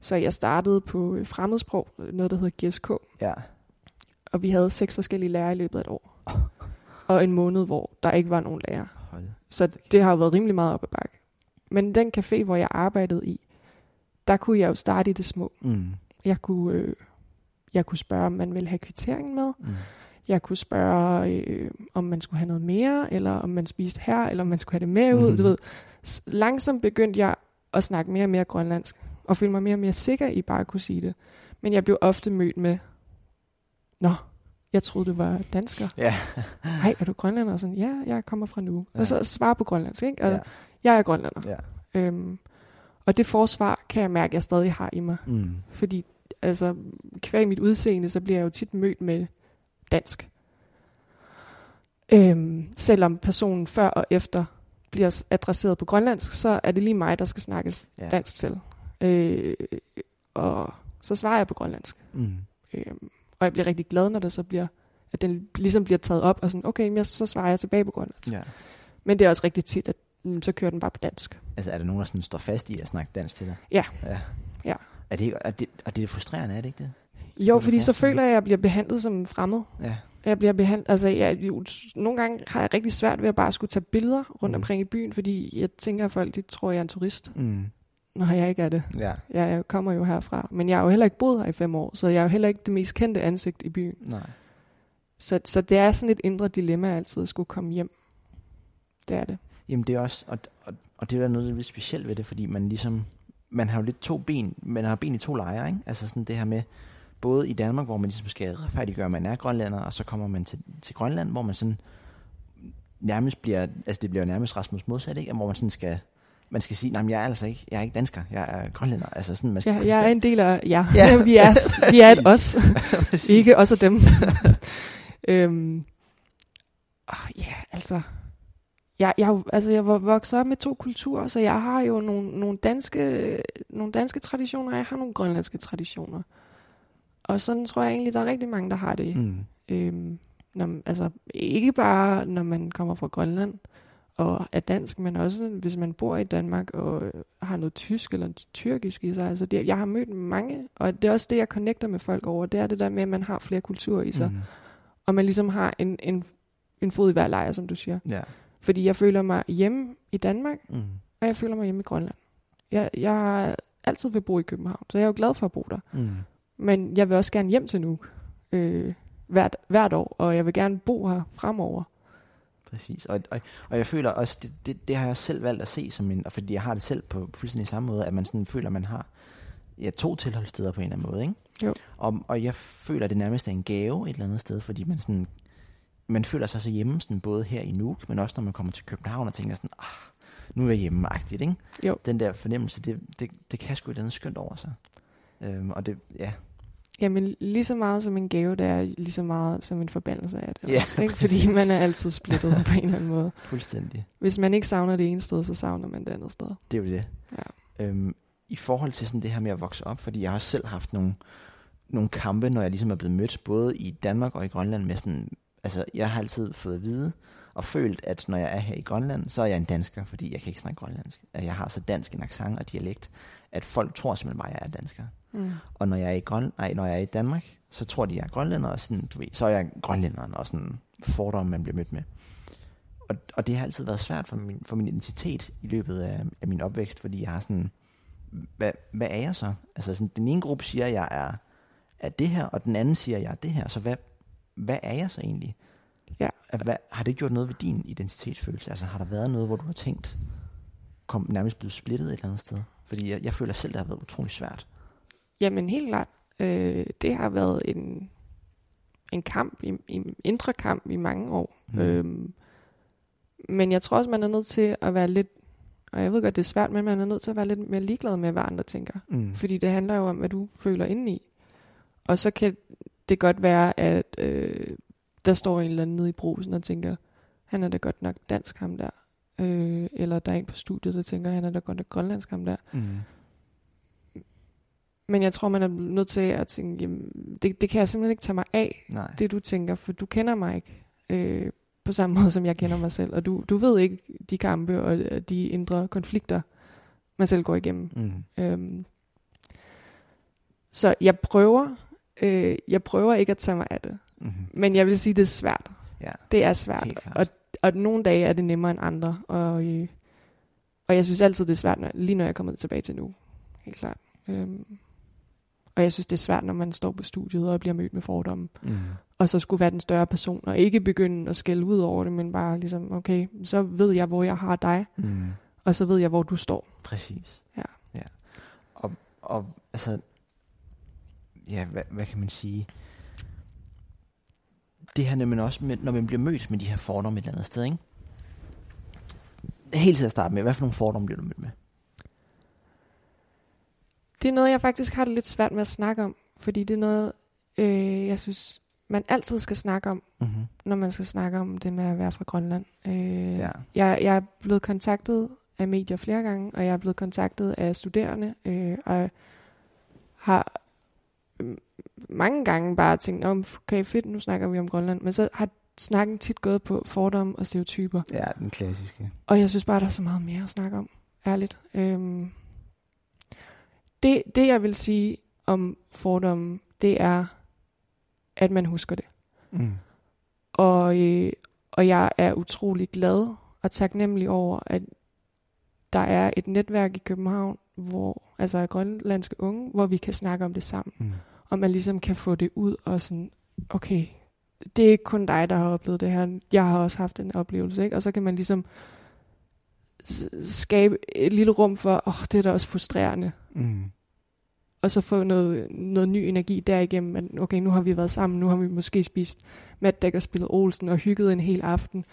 Så jeg startede på fremmedsprog, noget der hedder G S K. Ja. Og vi havde seks forskellige lærere i løbet af et år. Oh. Og en måned, hvor der ikke var nogen lærer. Hold. Så det har jo været rimelig meget op ad bakke. Men den café, hvor jeg arbejdede i, der kunne jeg jo starte i det små. Mm. Jeg kunne... Øh, Jeg kunne spørge, om man ville have kvitteringen med. Mm. Jeg kunne spørge, øh, om man skulle have noget mere, eller om man spiste her, eller om man skulle have det med ud. Mm. Du ved. Langsomt begyndte jeg at snakke mere og mere grønlandsk, og følte mig mere og mere sikker i bare at kunne sige det. Men jeg blev ofte mødt med, nå, jeg troede, du var dansker. Yeah. Hej, er du grønlander? Og sådan, ja, jeg kommer fra Nuuk. Yeah. Og så svare på grønlandsk, ikke? Og, yeah. Jeg er grønlander. Yeah. Øhm, og det forsvar kan jeg mærke, jeg stadig har i mig. Mm. Fordi altså, kvæg mit udseende, så bliver jeg jo tit mødt med dansk. Øhm, selvom personen før og efter bliver adresseret på grønlandsk, så er det lige mig, der skal snakkes ja. dansk til. Øh, og så svarer jeg på grønlandsk. Mm. Øhm, og jeg bliver rigtig glad, når det så bliver, at den ligesom bliver taget op, og sådan, okay, så svarer jeg tilbage på grønlandsk. Ja. Men det er også rigtig tit, at mm, så kører den bare på dansk. Altså, er der nogen, der sådan står fast i at snakke dansk til dig? Ja, ja. ja. Er det, er, det, er det frustrerende, er det ikke det? Jo, det fordi det så føler jeg, at jeg bliver behandlet som fremmed. Ja. Jeg bliver behandlet, altså jeg, jo, nogle gange har jeg rigtig svært ved at bare skulle tage billeder rundt mm. omkring i byen, fordi jeg tænker, at folk de tror, jeg er en turist. Mm. Nå, jeg ikke er det. Ja. Jeg, jeg kommer jo herfra. Men jeg har jo heller ikke boet her i fem år, så jeg er jo heller ikke det mest kendte ansigt i byen. Nej. Så, så det er sådan et indre dilemma altid at skulle komme hjem. Det er det. Jamen det er også, og, og, og det er noget lidt specielt ved det, fordi man ligesom... Man har jo lidt to ben, man har ben i to lejre, ikke? Altså sådan det her med, både i Danmark, hvor man ligesom skal retfærdiggøre, at man er grønlander, og så kommer man til, til Grønland, hvor man sådan nærmest bliver, altså det bliver nærmest Rasmus modsat, ikke? Hvor man sådan skal, man skal sige, nej, jeg er altså ikke, jeg er ikke dansker, jeg er grønlænder. Altså sådan, man skal ja, jeg er en del af jer. Ja. vi, er, vi er et os. Ikke os og dem. øhm. oh, ja, altså... Jeg, jeg, altså jeg var vokset op med to kulturer, så jeg har jo nogle, nogle, danske, nogle danske traditioner, og jeg har nogle grønlandske traditioner. Og sådan tror jeg egentlig, der er rigtig mange, der har det. Mm. Øhm, når, altså ikke bare, når man kommer fra Grønland og er dansk, men også hvis man bor i Danmark og har noget tysk eller tyrkisk i sig. Altså det, jeg har mødt mange, og det er også det, jeg connecter med folk over. Det er det der med, at man har flere kulturer i sig. Mm. Og man ligesom har en, en, en fod i hver lejr, som du siger. Ja. Yeah. Fordi jeg føler mig hjemme i Danmark, mm. og jeg føler mig hjemme i Grønland. Jeg, jeg har altid vil bo i København, så jeg er jo glad for at bo der. Mm. Men jeg vil også gerne hjem til Nuuk øh, hvert, hvert år, og jeg vil gerne bo her fremover. Præcis, og, og, og jeg føler også, det, det, det har jeg selv valgt at se, som en, og fordi jeg har det selv på fuldstændig samme måde, at man sådan føler, man har ja, to tilholdssteder på en eller anden måde. Ikke? Jo. Og, og jeg føler, det nærmest er en gave et eller andet sted, fordi man sådan... man føler sig så hjemme, sådan, både her i Nuuk, men også når man kommer til København og tænker sådan, ah, nu er jeg hjemmeagtigt, ikke? Jo. Den der fornemmelse, det, det, det kan sgu et eller andet skønt over sig. Øhm, og det, ja. Jamen, lige så meget som en gave, der er lige så meget som en forbandelse af det. Ja, også, ikke? Fordi man er altid splittet på en eller anden måde. Fuldstændig. Hvis man ikke savner det ene sted, så savner man det andet sted. Det er jo det. Ja. Øhm, I forhold til sådan det her med at vokse op, fordi jeg har selv haft nogle, nogle kampe, når jeg ligesom er blevet mødt, både i Danmark og i Grønland, med sådan... Altså, jeg har altid fået at vide og følt, at når jeg er her i Grønland, så er jeg en dansker, fordi jeg kan ikke snakke grønlandsk. At jeg har så dansk en accent og dialekt, at folk tror simpelthen bare, at jeg er dansker. Mm. Og når jeg er, i Grøn... Ej, når jeg er i Danmark, så tror de, at jeg er grønlænder, og sådan, du ved, så er jeg grønlænderen, og sådan fordomme, man bliver mødt med. Og, og det har altid været svært for min, for min identitet i løbet af, af min opvækst, fordi jeg har sådan, hvad, hvad er jeg så? Altså, sådan, den ene gruppe siger, at jeg er, er det her, og den anden siger, at jeg er det her, så hvad... Hvad er jeg så egentlig? Ja. Hvad, har det gjort noget ved din identitetsfølelse? Altså har der været noget, hvor du har tænkt, kom nærmest blevet splittet et eller andet sted? Fordi jeg, jeg føler selv, det har været utrolig svært. Jamen helt klart. Øh, det har været en, en kamp, en, en indre kamp i mange år. Mm. Øhm, men jeg tror også, man er nødt til at være lidt, og jeg ved godt, det er svært, men man er nødt til at være lidt mere ligeglad med, hvad andre tænker. Mm. Fordi det handler jo om, hvad du føler indeni. Og så kan... det kan godt være, at øh, der står en eller anden nede i brusen og tænker, han er da godt nok dansk, ham der. Øh, eller der er en på studiet, der tænker, han er da godt nok grønlandsk, ham der. Mm. Men jeg tror, man er nødt til at tænke, jamen, det, det kan jeg simpelthen ikke tage mig af, nej. Det du tænker, for du kender mig ikke øh, på samme måde, som jeg kender mig selv. Og du, du ved ikke de kampe og de indre konflikter, man selv går igennem. Mm. Øhm, så jeg prøver... jeg prøver ikke at tage mig af det. Mm-hmm. Men jeg vil sige, det er svært. Ja, det er svært. Og, og nogle dage er det nemmere end andre. Og, øh, og jeg synes altid, det er svært, når, lige når jeg kommer tilbage til nu. Helt klart. Øhm, og jeg synes, det er svært, når man står på studiet og bliver mødt med fordomme. Mm. Og så skulle være den større person. Og ikke begynde at skælde ud over det, men bare ligesom, okay, så ved jeg, hvor jeg har dig. Mm. Og så ved jeg, hvor du står. Præcis. Ja. Ja. Og, og altså... ja, hvad, hvad kan man sige? Det her nemlig også, med, når man bliver mødt med de her fordomme et eller andet sted, ikke? Helt til at starte med, hvad for nogle fordomme bliver du mødt med? Det er noget, jeg faktisk har det lidt svært med at snakke om, fordi det er noget, øh, jeg synes, man altid skal snakke om, mm-hmm. når man skal snakke om det med at være fra Grønland. Øh, ja. jeg, jeg er blevet kontaktet af medier flere gange, og jeg er blevet kontaktet af studerende, øh, og har... mange gange bare tænkt, okay fedt, nu snakker vi om Grønland, men så har snakken tit gået på fordomme og stereotyper. Ja, den klassiske. Og jeg synes bare, der er så meget mere at snakke om, ærligt. Øhm, det, det jeg vil sige om fordomme, det er, at man husker det. Mm. Og, øh, og jeg er utrolig glad og taknemmelig over, at der er et netværk i København, hvor, altså grønlandske unge, hvor vi kan snakke om det sammen. Mm. Og man ligesom kan få det ud og sådan, okay, det er ikke kun dig, der har oplevet det her. Jeg har også haft en oplevelse, ikke? Og så kan man ligesom skabe et lille rum for, åh, oh, det er da også frustrerende. Mm. Og så få noget, noget ny energi derigennem, at okay, nu har vi været sammen, nu har vi måske spist matdag og spillet Olsen og hygget en hel aften.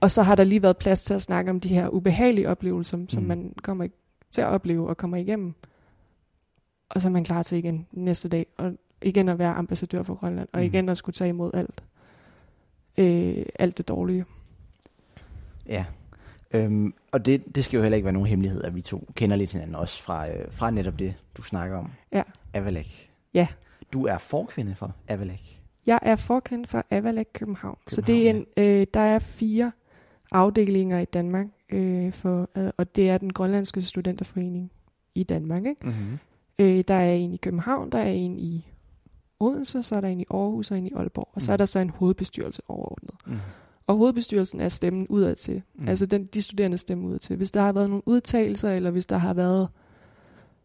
Og så har der lige været plads til at snakke om de her ubehagelige oplevelser, som mm. man kommer til at opleve og kommer igennem. Og så er man klar til igen næste dag, og igen at være ambassadør for Grønland, og mm. igen at skulle tage imod alt. Øh, alt det dårlige. Ja. Øhm, og det, det skal jo heller ikke være nogen hemmelighed, at vi to kender lidt hinanden også fra, øh, fra netop det, du snakker om. Ja. Avalak. Ja. Du er forkvinde for Avalak. Jeg er forkvinde for Avalak København. København. Så det er en, øh, der er fire afdelinger i Danmark, øh, for, øh, og det er den grønlandske studenterforening i Danmark. Ikke? Mm-hmm. Øh, der er en i København, der er en i Odense, så er der en i Aarhus og en i Aalborg. Og så mm. er der så en hovedbestyrelse overordnet. Mm. Og hovedbestyrelsen er stemmen udadtil. Mm. Altså den, de studerende stemmer udadtil. Hvis der har været nogle udtalelser, eller hvis der har været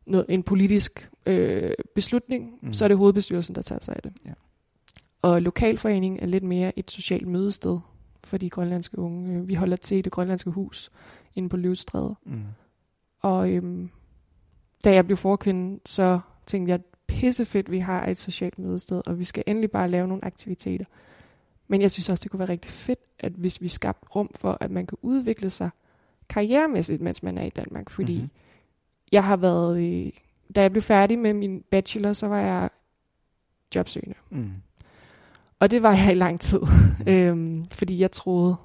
noget, en politisk øh, beslutning, mm. så er det hovedbestyrelsen, der tager sig af det. Ja. Og lokalforeningen er lidt mere et socialt mødested for de grønlandske unge. Vi holder til i det grønlandske hus inde på Løvstrædet. Mm. Og øhm, da jeg blev forkvinde, så tænkte jeg, pissefedt, vi har et socialt mødested, og vi skal endelig bare lave nogle aktiviteter. Men jeg synes også, det kunne være rigtig fedt, at hvis vi skabte rum for, at man kan udvikle sig karrieremæssigt, mens man er i Danmark. Fordi mm-hmm. jeg har været, øh, da jeg blev færdig med min bachelor, så var jeg jobsøgende. Mm. Og det var jeg i lang tid. øhm, fordi jeg troede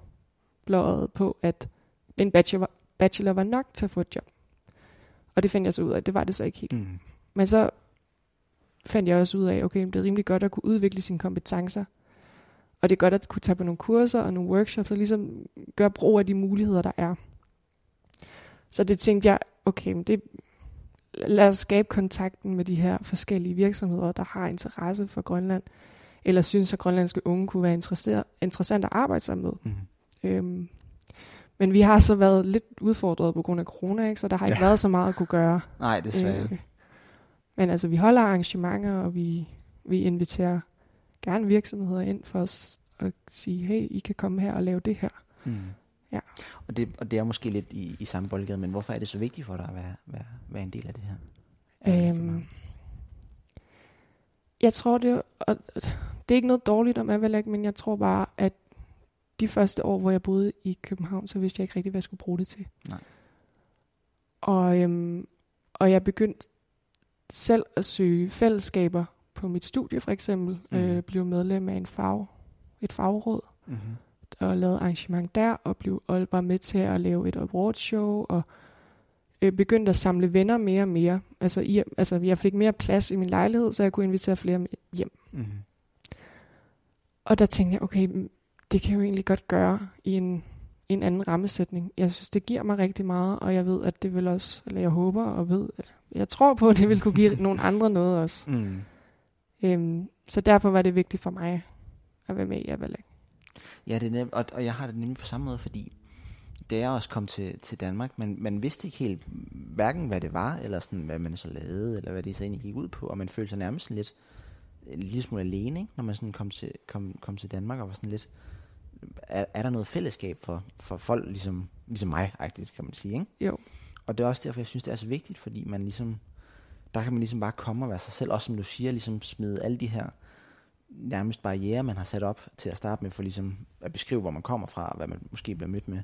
blåret på, at en bachelor, bachelor var nok til at få et job. Og det fandt jeg så ud af, det var det så ikke helt. Mm. Men så fandt jeg også ud af, okay, det er rimelig godt at kunne udvikle sine kompetencer. Og det er godt at kunne tage på nogle kurser og nogle workshops, og ligesom gøre brug af de muligheder, der er. Så det tænkte jeg, okay, det, lad os skabe kontakten med de her forskellige virksomheder, der har interesse for Grønland, eller synes, at grønlandske unge kunne være interessant at arbejde sammen med. Mm-hmm. Øhm, men vi har så været lidt udfordret på grund af corona, ikke? Så der har ikke ja. været så meget at kunne gøre. Nej, desværre. Øh, Men altså, vi holder arrangementer, og vi, vi inviterer gerne virksomheder ind for os og sige, hey, I kan komme her og lave det her. Mm. Ja. Og, det, og det er måske lidt i, i samme boldgade, men hvorfor er det så vigtigt for dig at være, være, være en del af det her? Øhm, jeg tror, det, og, det er ikke noget dårligt om Avalak, men jeg tror bare, at de første år, hvor jeg boede i København, så vidste jeg ikke rigtig, hvad jeg skulle bruge det til. Nej. Og, øhm, og jeg begyndte selv at søge fællesskaber på mit studie, for eksempel. Mm. Øh, blev medlem af en fag, et fagråd, mm-hmm. og lavede arrangement der, og blev var med til at lave et awardshow, og øh, begyndte at samle venner mere og mere. Altså, i, altså, jeg fik mere plads i min lejlighed, så jeg kunne invitere flere hjem. Mm-hmm. Og der tænkte jeg, okay, det kan jeg jo egentlig godt gøre i en, en anden rammesætning. Jeg synes, det giver mig rigtig meget, og jeg ved, at det vil også, eller jeg håber og ved, at jeg tror på, at det ville kunne give nogle andre noget også. Mm. Øhm, så derfor var det vigtigt for mig at være med i Avalak. Ja, det er nem- og, og jeg har det nemlig på samme måde, fordi da jeg også kom til, til Danmark, man, man vidste ikke helt hverken, hvad det var, eller sådan, hvad man så lavede, eller hvad det så egentlig gik ud på, og man følte sig nærmest lidt en lille smule alene, ikke? Når man sådan kom til, kom, kom til Danmark og var sådan lidt, er, er der noget fællesskab for, for folk ligesom, ligesom mig-agtigt, kan man sige, ikke? Jo. Og det er også derfor, jeg synes, det er så vigtigt, fordi man ligesom, der kan man ligesom bare komme og være sig selv, også som du siger, ligesom smide alle de her nærmest barrierer, man har sat op til at starte med, for ligesom at beskrive, hvor man kommer fra, og hvad man måske bliver mødt med.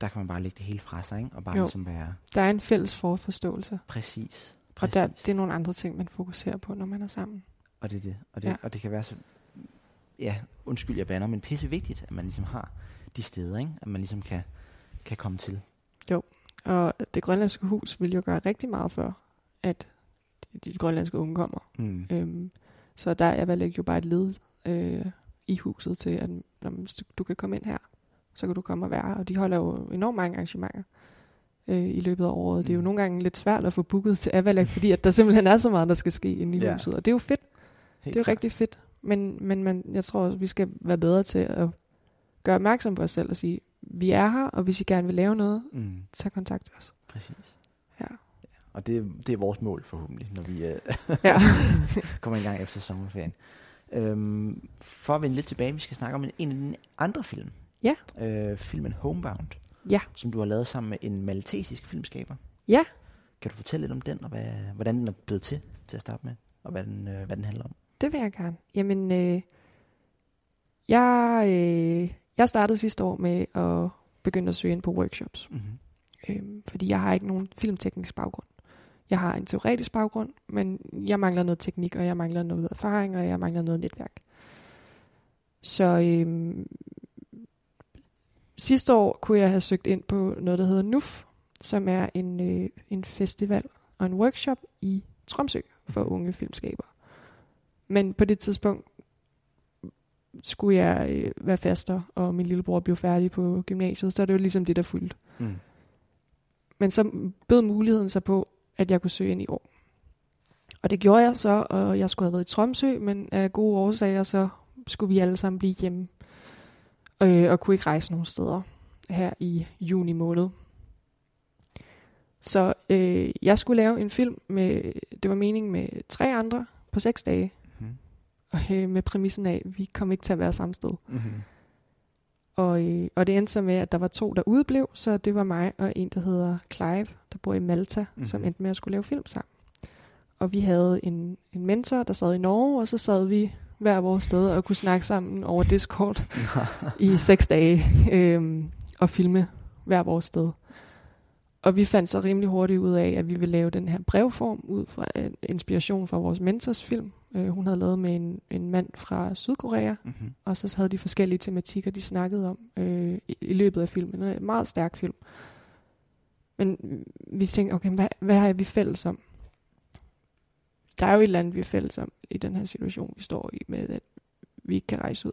Der kan man bare lægge det hele fra sig, ikke? Og bare jo. Ligesom være... der er en fælles forforståelse. Præcis. Præcis. Og der, det er nogle andre ting, man fokuserer på, når man er sammen. Og det er det. Og det, ja. Og det kan være så... ja, undskyld, jeg bander, men pisse vigtigt, at man ligesom har de steder, ikke? At man ligesom kan, kan komme til. Jo. Og det grønlandske hus vil jo gøre rigtig meget for, at de, de grønlandske unge kommer. Mm. Øhm, så der er Avalak jo bare et led øh, i huset til, at hvis du, du kan komme ind her, så kan du komme og være. Og de holder jo enormt mange arrangementer øh, i løbet af året. Mm. Det er jo nogle gange lidt svært at få booket til Avalak, fordi at der simpelthen er så meget, der skal ske inde i yeah. huset. Og det er jo fedt. Helt det er jo rigtig fedt. Men, men man, jeg tror også, vi skal være bedre til at gøre opmærksom på os selv og sige, vi er her, og hvis I gerne vil lave noget, mm. tag kontakt til os. Præcis. Ja. Ja. Og det, det er vores mål forhåbentlig, når vi uh, kommer en gang efter sommerferien. Øhm, for at vende lidt tilbage, vi skal snakke om en, en af den andre film. Ja. Øh, filmen Homebound. Ja. Som du har lavet sammen med en maltesisk filmskaber. Ja. Kan du fortælle lidt om den, og hvad, hvordan den er blevet til, til at starte med, og hvad den, øh, hvad den handler om? Det vil jeg gerne. Jamen, øh, jeg... Øh, Jeg startede sidste år med at begynde at søge ind på workshops. Mm-hmm. Øhm, fordi jeg har ikke nogen filmteknisk baggrund. Jeg har en teoretisk baggrund, men jeg mangler noget teknik, og jeg mangler noget erfaring, og jeg mangler noget netværk. Så øhm, sidste år kunne jeg have søgt ind på noget, der hedder N U F, som er en, øh, en festival og en workshop i Tromsø for unge filmskabere. Men på det tidspunkt skulle jeg øh, være faster, og min lillebror blev færdig på gymnasiet, så det var ligesom det, der fulgte. Mm. Men så bød muligheden sig på, at jeg kunne søge ind i år. Og det gjorde jeg så, og jeg skulle have været i Tromsø, men af gode årsager, så skulle vi alle sammen blive hjemme, øh, og kunne ikke rejse nogen steder her i juni måned. Så øh, jeg skulle lave en film med, det var meningen med tre andre på seks dage. Mm-hmm. Og, øh, med præmissen af, vi kom ikke til at være samme sted. Mm-hmm. Og, øh, og det endte så med, at der var to, der udeblev, så det var mig og en, der hedder Clive, der bor i Malta, mm-hmm. som endte med at skulle lave film sammen. Og vi havde en, en mentor, der sad i Norge, og så sad vi hver vores sted og kunne snakke sammen over Discord i seks dage øh, og filme hver vores sted. Og vi fandt så rimelig hurtigt ud af, at vi ville lave den her brevform ud fra uh, inspiration fra vores mentors film. Uh, hun havde lavet med en, en mand fra Sydkorea, mm-hmm. og så havde de forskellige tematikker, de snakkede om uh, i, i løbet af filmen. En meget stærk film. Men vi tænkte, okay, hvad, hvad har vi fælles om? Der er jo et eller andet, vi er fælles om i den her situation, vi står i, med at vi ikke kan rejse ud.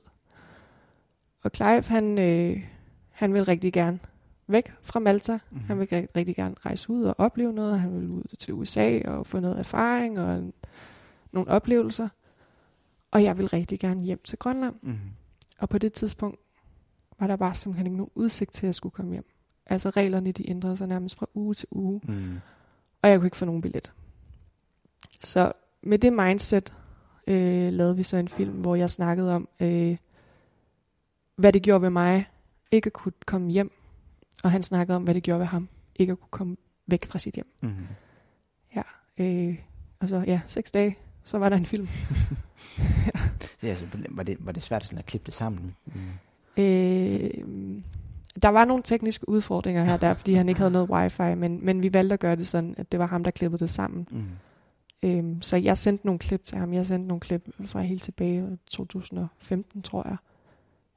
Og Clive, han, øh, han vil rigtig gerne væk fra Malta. Mm-hmm. Han vil rigtig gerne rejse ud og opleve noget. Han vil ud til U S A og få noget erfaring og en, nogle oplevelser. Og jeg vil rigtig gerne hjem til Grønland. Mm-hmm. Og på det tidspunkt var der bare simpelthen ikke nogen udsigt til, at jeg skulle komme hjem. Altså reglerne, de ændrede sig nærmest fra uge til uge. Mm. Og jeg kunne ikke få nogen billet. Så med det mindset øh, lavede vi så en film, hvor jeg snakkede om, øh, hvad det gjorde ved mig ikke at kunne komme hjem. Og han snakkede om, hvad det gjorde ved ham, ikke at kunne komme væk fra sit hjem. Mm-hmm. Ja, øh, og så ja, seks dage, så var der en film. Ja. Det, altså, var, det, var det svært sådan at klippe det sammen? Mm. Øh, der var nogle tekniske udfordringer her der, fordi han ikke havde noget wifi, men, men vi valgte at gøre det sådan, at det var ham, der klippede det sammen. Mm. Øh, så jeg sendte nogle klip til ham. Jeg sendte nogle klip fra helt tilbage to tusind og femten, tror jeg.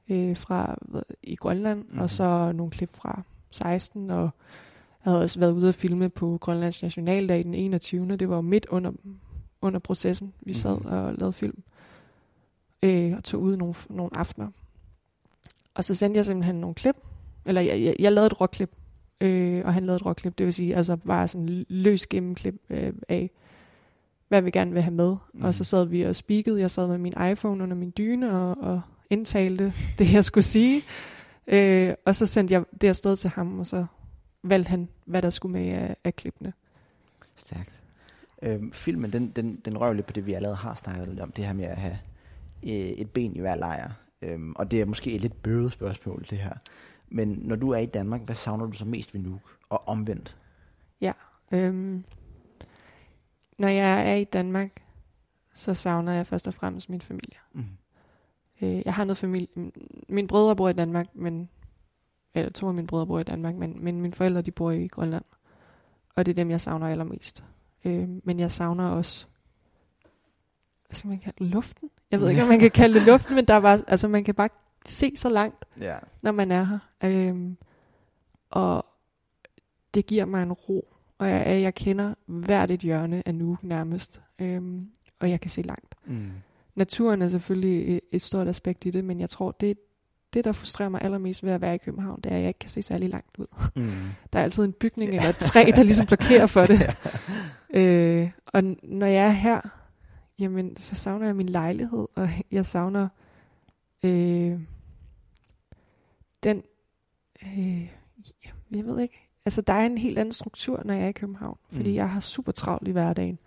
Øh, fra hvad, i Grønland, mm-hmm. og så nogle klip fra seksten, og jeg havde også været ude at filme på Grønlands Nationaldag den enogtyvende Det var jo midt under, under processen, vi sad mm-hmm. og lavede film, øh, og tog ud nogle, nogle aftener. Og så sendte jeg simpelthen nogle klip, eller jeg, jeg, jeg lavede et råklip, øh, og han lavede et råklip, det vil sige, altså bare sådan løs gennemklip øh, af, hvad vi gerne vil have med. Mm-hmm. Og så sad vi og speakede, jeg sad med min iPhone under min dyne, og, og indtalte det, jeg skulle sige. Øh, og så sendte jeg det afsted til ham, og så valgte han, hvad der skulle med af, af klippene. Stærkt. Øhm, filmen, den, den, den røver lidt på det, vi allerede har snakket lidt om, det her med at have et ben i hver lejr. Øhm, og det er måske et lidt bøvet spørgsmål, det her. Men når du er i Danmark, hvad savner du så mest ved Nuuk? Og omvendt? Ja. Øhm, når jeg er i Danmark, så savner jeg først og fremmest min familie. Mm. Jeg har noget familie. Mine brødre bor i Danmark, men eller to af mine brødre bor i Danmark, men, men mine forældre, de bor i Grønland. Og det er dem, jeg savner allermest. Øh, men jeg savner også, hvad skal man kalde luften? Jeg ved ikke, om man kan kalde det luften, men der var, altså man kan bare se så langt, yeah. når man er her. Øh, og det giver mig en ro, og jeg, jeg kender hvert et hjørne af Nuuk nærmest, øh, og jeg kan se langt. Mm. Naturen er selvfølgelig et stort aspekt i det, men jeg tror, det, det der frustrerer mig allermest ved at være i København, det er, at jeg ikke kan se særlig langt ud. Mm. Der er altid en bygning eller et træ, der ligesom blokerer for det. øh, og når jeg er her, jamen, så savner jeg min lejlighed, og jeg savner øh, den, øh, jeg ved ikke, altså der er en helt anden struktur, når jeg er i København, fordi mm. jeg har super travlt i hverdagen.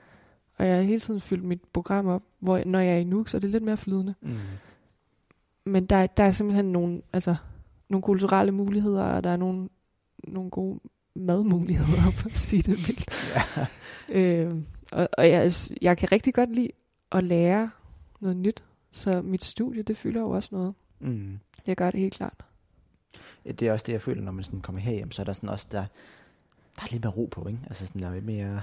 Og jeg har hele tiden fyldt mit program op, hvor når jeg er i Nuuk, så er det lidt mere flydende. Mm. Men der, der er simpelthen nogle, altså, nogle kulturelle muligheder, og der er nogle, nogle gode madmuligheder, for at sige det vildt. Ja. Øhm, og og jeg, jeg kan rigtig godt lide at lære noget nyt, så mit studie, det fylder jo også noget. Mm. Jeg gør det helt klart. Det er også det, jeg føler, når man sådan kommer herhjem, så er der sådan også, der, der er lidt mere ro på, ikke? Altså sådan, der er mere...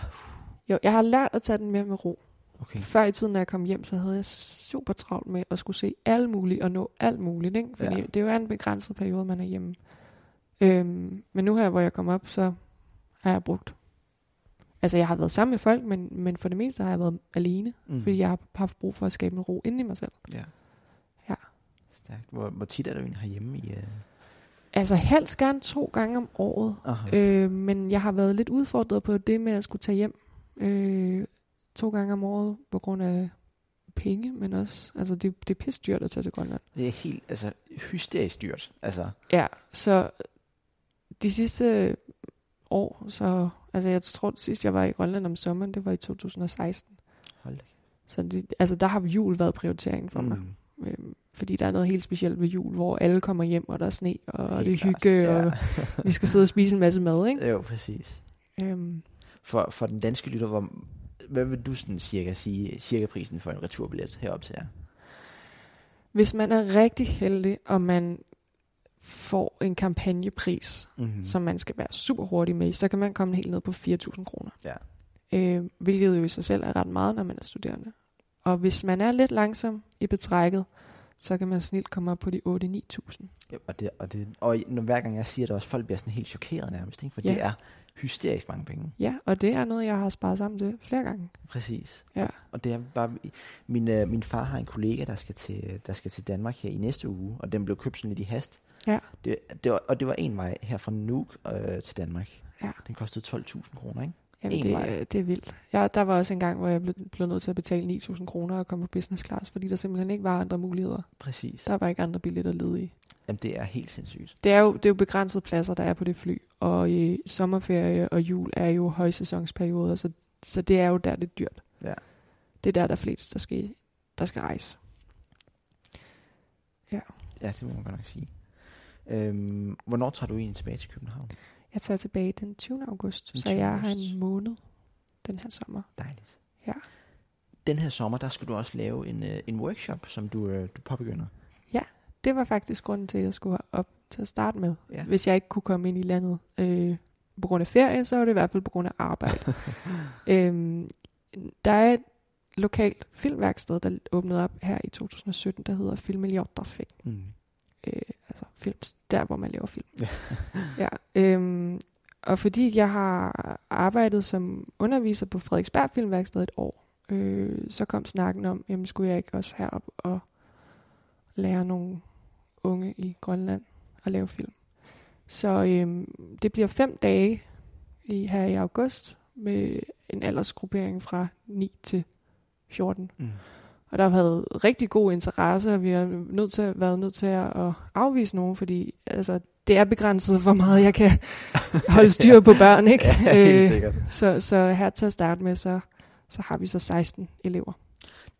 Jo, jeg har lært at tage den mere med ro. Okay. Før i tiden, når jeg kom hjem, så havde jeg super travlt med at skulle se alt muligt og nå alt muligt, ikke? Fordi ja. Det er jo en begrænset periode, man er hjemme. Øhm, men nu her, hvor jeg kom op, så har jeg brugt... Altså, jeg har været sammen med folk, men, men for det meste har jeg været alene, mm. fordi jeg har haft brug for at skabe en ro inde i mig selv. Ja. Ja. Stærkt. Hvor, hvor tit er du egentlig herhjemme i... Uh... Altså helst gerne to gange om året, øh, men jeg har været lidt udfordret på det med at skulle tage hjem øh, to gange om året på grund af penge, men også, altså det, det er pisse dyrt at tage til Grønland. Det er helt, altså hysterisk dyrt, altså. Ja, så de sidste år, så, altså jeg tror sidst jeg var i Grønland om sommeren, det var i to tusind og seksten. Hold da. Så det, altså der har jul været prioriteringen for mm. mig. Fordi der er noget helt specielt ved jul, hvor alle kommer hjem, og der er sne, og helt det er hygge, ja. Og vi skal sidde og spise en masse mad, ikke? Jo, præcis. Øhm. For, for den danske lytter, hvor, hvad vil du sådan cirka sige, cirka prisen for en returbillet herop til jer? Hvis man er rigtig heldig, og man får en kampagnepris, mm-hmm. som man skal være super hurtig med, så kan man komme helt ned på fire tusind kroner. Ja. Øhm, hvilket jo i sig selv er ret meget, når man er studerende. Og hvis man er lidt langsom i betrækket, så kan man snilt komme op på de otte til ni tusind. Ja, og, det, og, det, og når, hver gang jeg siger det også, folk bliver sådan helt chokeret nærmest, ikke? For ja. Det er hysterisk mange penge. Ja, og det er noget, jeg har sparet sammen til flere gange. Præcis. Ja. Og det er bare, min, øh, min far har en kollega, der skal, til, der skal til Danmark her i næste uge, og den blev købt sådan lidt i hast. Ja. Det, det var, og det var en vej her fra Nuuk øh, til Danmark. Ja. Den kostede tolv tusind kroner, ikke? Jamen, det, det er vildt. Jeg, der var også en gang, hvor jeg blev, blev nødt til at betale ni tusind kroner og komme på business class, fordi der simpelthen ikke var andre muligheder. Præcis. Der var ikke andre billetter ledige. Jamen, det er helt sindssygt. Det er jo, det er jo begrænsede pladser, der er på det fly, og øh, sommerferie og jul er jo højsæsonsperioder, så, så det er jo der, det er dyrt. Ja. Det er der, der er flest, der skal, der skal rejse. Ja. Ja, det må man godt nok sige. Øhm, hvornår tager du egentlig tilbage til København? Jeg tager tilbage den tyvende august, den tyvende så jeg har en måned den her sommer. Dejligt. Ja. Den her sommer, der skal du også lave en, en workshop, som du, du påbegynder. Ja, det var faktisk grunden til, at jeg skulle op til at starte med. Ja. Hvis jeg ikke kunne komme ind i landet øh, på grund af ferie, så var det i hvert fald på grund af arbejde. øhm, der er et lokalt filmværksted, der åbnede op her i to tusind og sytten, der hedder Film-Liot-Drafé. Mm. Øh, altså film, der hvor man laver film. ja, øhm, og fordi jeg har arbejdet som underviser på Frederiksberg Filmværksted et år, øh, så kom snakken om, jamen skulle jeg ikke også herop og lære nogle unge i Grønland at lave film. Så øh, det bliver fem dage i, her i august med en aldersgruppering fra ni til fjorten. Mm. Og der har været rigtig god interesse, og vi har nødt til, været nødt til at afvise nogen, fordi altså, det er begrænset, hvor meget jeg kan holde styr på børn, ikke? Ja, helt sikkert. Så, så her til at starte med, så, så har vi så seksten elever.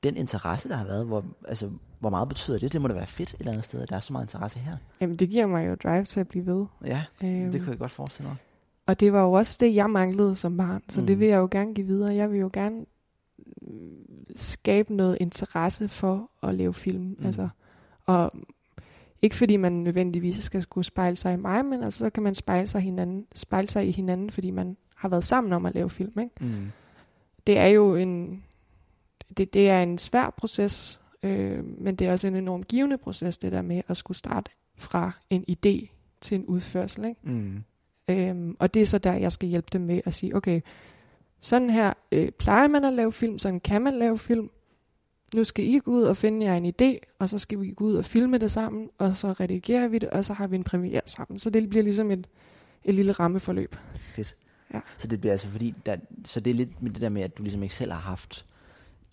Den interesse, der har været, hvor, altså, hvor meget betyder det? Det må da være fedt et eller andet sted, at der er så meget interesse her. Jamen, det giver mig jo drive til at blive ved. Ja, øhm, det kunne jeg godt forestille mig. Og det var jo også det, jeg manglede som barn, så mm. det vil jeg jo gerne give videre. Jeg vil jo gerne skabe noget interesse for at lave film. Mm. Altså, og ikke fordi man nødvendigvis skal skulle spejle sig i mig, men altså, så kan man spejle sig, hinanden, spejle sig i hinanden, fordi man har været sammen om at lave film. Ikke? Mm. Det er jo en, det, det er en svær proces, øh, men det er også en enormt givende proces, det der med at skulle starte fra en idé til en udførsel. Ikke? Mm. Øhm, og det er så der, jeg skal hjælpe dem med at sige, okay, sådan her øh, plejer man at lave film, sådan kan man lave film. Nu skal I gå ud og finde jer en idé, og så skal vi gå ud og filme det sammen, og så redigerer vi det, og så har vi en premiere sammen. Så det bliver ligesom et, et lille rammeforløb. Fedt. Ja. Så det bliver altså fordi, der, så det er lidt med det der med, at du ligesom ikke selv har haft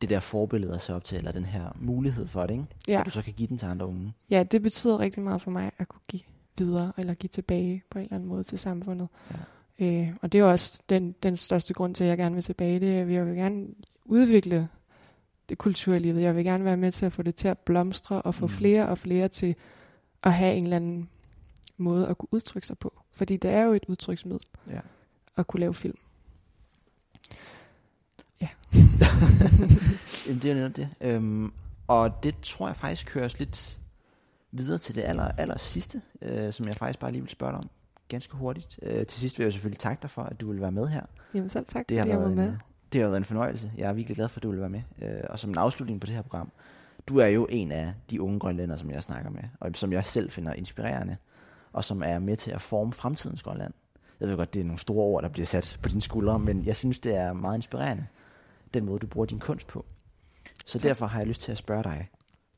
det der forbillede så op til, eller den her mulighed for det, ikke? Ja. At du så kan give den til andre unge. Ja, det betyder rigtig meget for mig at kunne give videre, eller give tilbage på en eller anden måde til samfundet. Ja. Øh, og det er også den, den største grund til, at jeg gerne vil tilbage. Det er, at jeg vil gerne udvikle det kulturlivet. Jeg vil gerne være med til at få det til at blomstre og få mm. flere og flere til at have en eller anden måde at kunne udtrykke sig på. Fordi det er jo et udtryksmiddel ja. At kunne lave film. Ja. Jamen, det er jo netop det. Øhm, og det tror jeg faktisk høres lidt videre til det aller, aller sidste, øh, som jeg faktisk bare lige vil spørge dig om ganske hurtigt. Øh, til sidst vil jeg selvfølgelig takke dig for, at du ville være med her. Jamen selv tak, det har været en, med. Det har været en fornøjelse. Jeg er virkelig glad for, at du ville være med. Øh, og som en afslutning på det her program, du er jo en af de unge grønlændere, som jeg snakker med, og som jeg selv finder inspirerende, og som er med til at forme fremtidens Grønland. Jeg ved godt, det er nogle store ord, der bliver sat på dine skuldre, men jeg synes, det er meget inspirerende, den måde, du bruger din kunst på. Så tak. Derfor har jeg lyst til at spørge dig,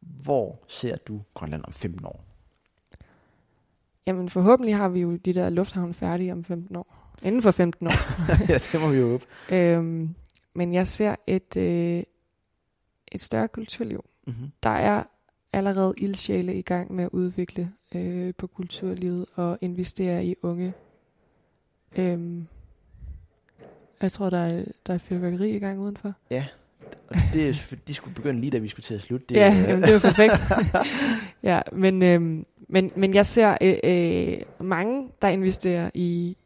hvor ser du Grønland om femten år? Jamen forhåbentlig har vi jo de der lufthavne færdige om femten år. Inden for femten år. Ja, det må vi jo håbe. øhm, men jeg ser et, øh, et større kulturliv. Mm-hmm. Der er allerede ildsjæle i gang med at udvikle øh, på kulturlivet og investere i unge. Øhm, jeg tror, der er, der er et fyrværkeri i gang udenfor. Ja, og det, de skulle begynde lige, da vi skulle til at slutte. Det, ja, øh. jamen, det var perfekt. Ja, men, øhm, men, men jeg ser øh, øh, mange, der investerer i,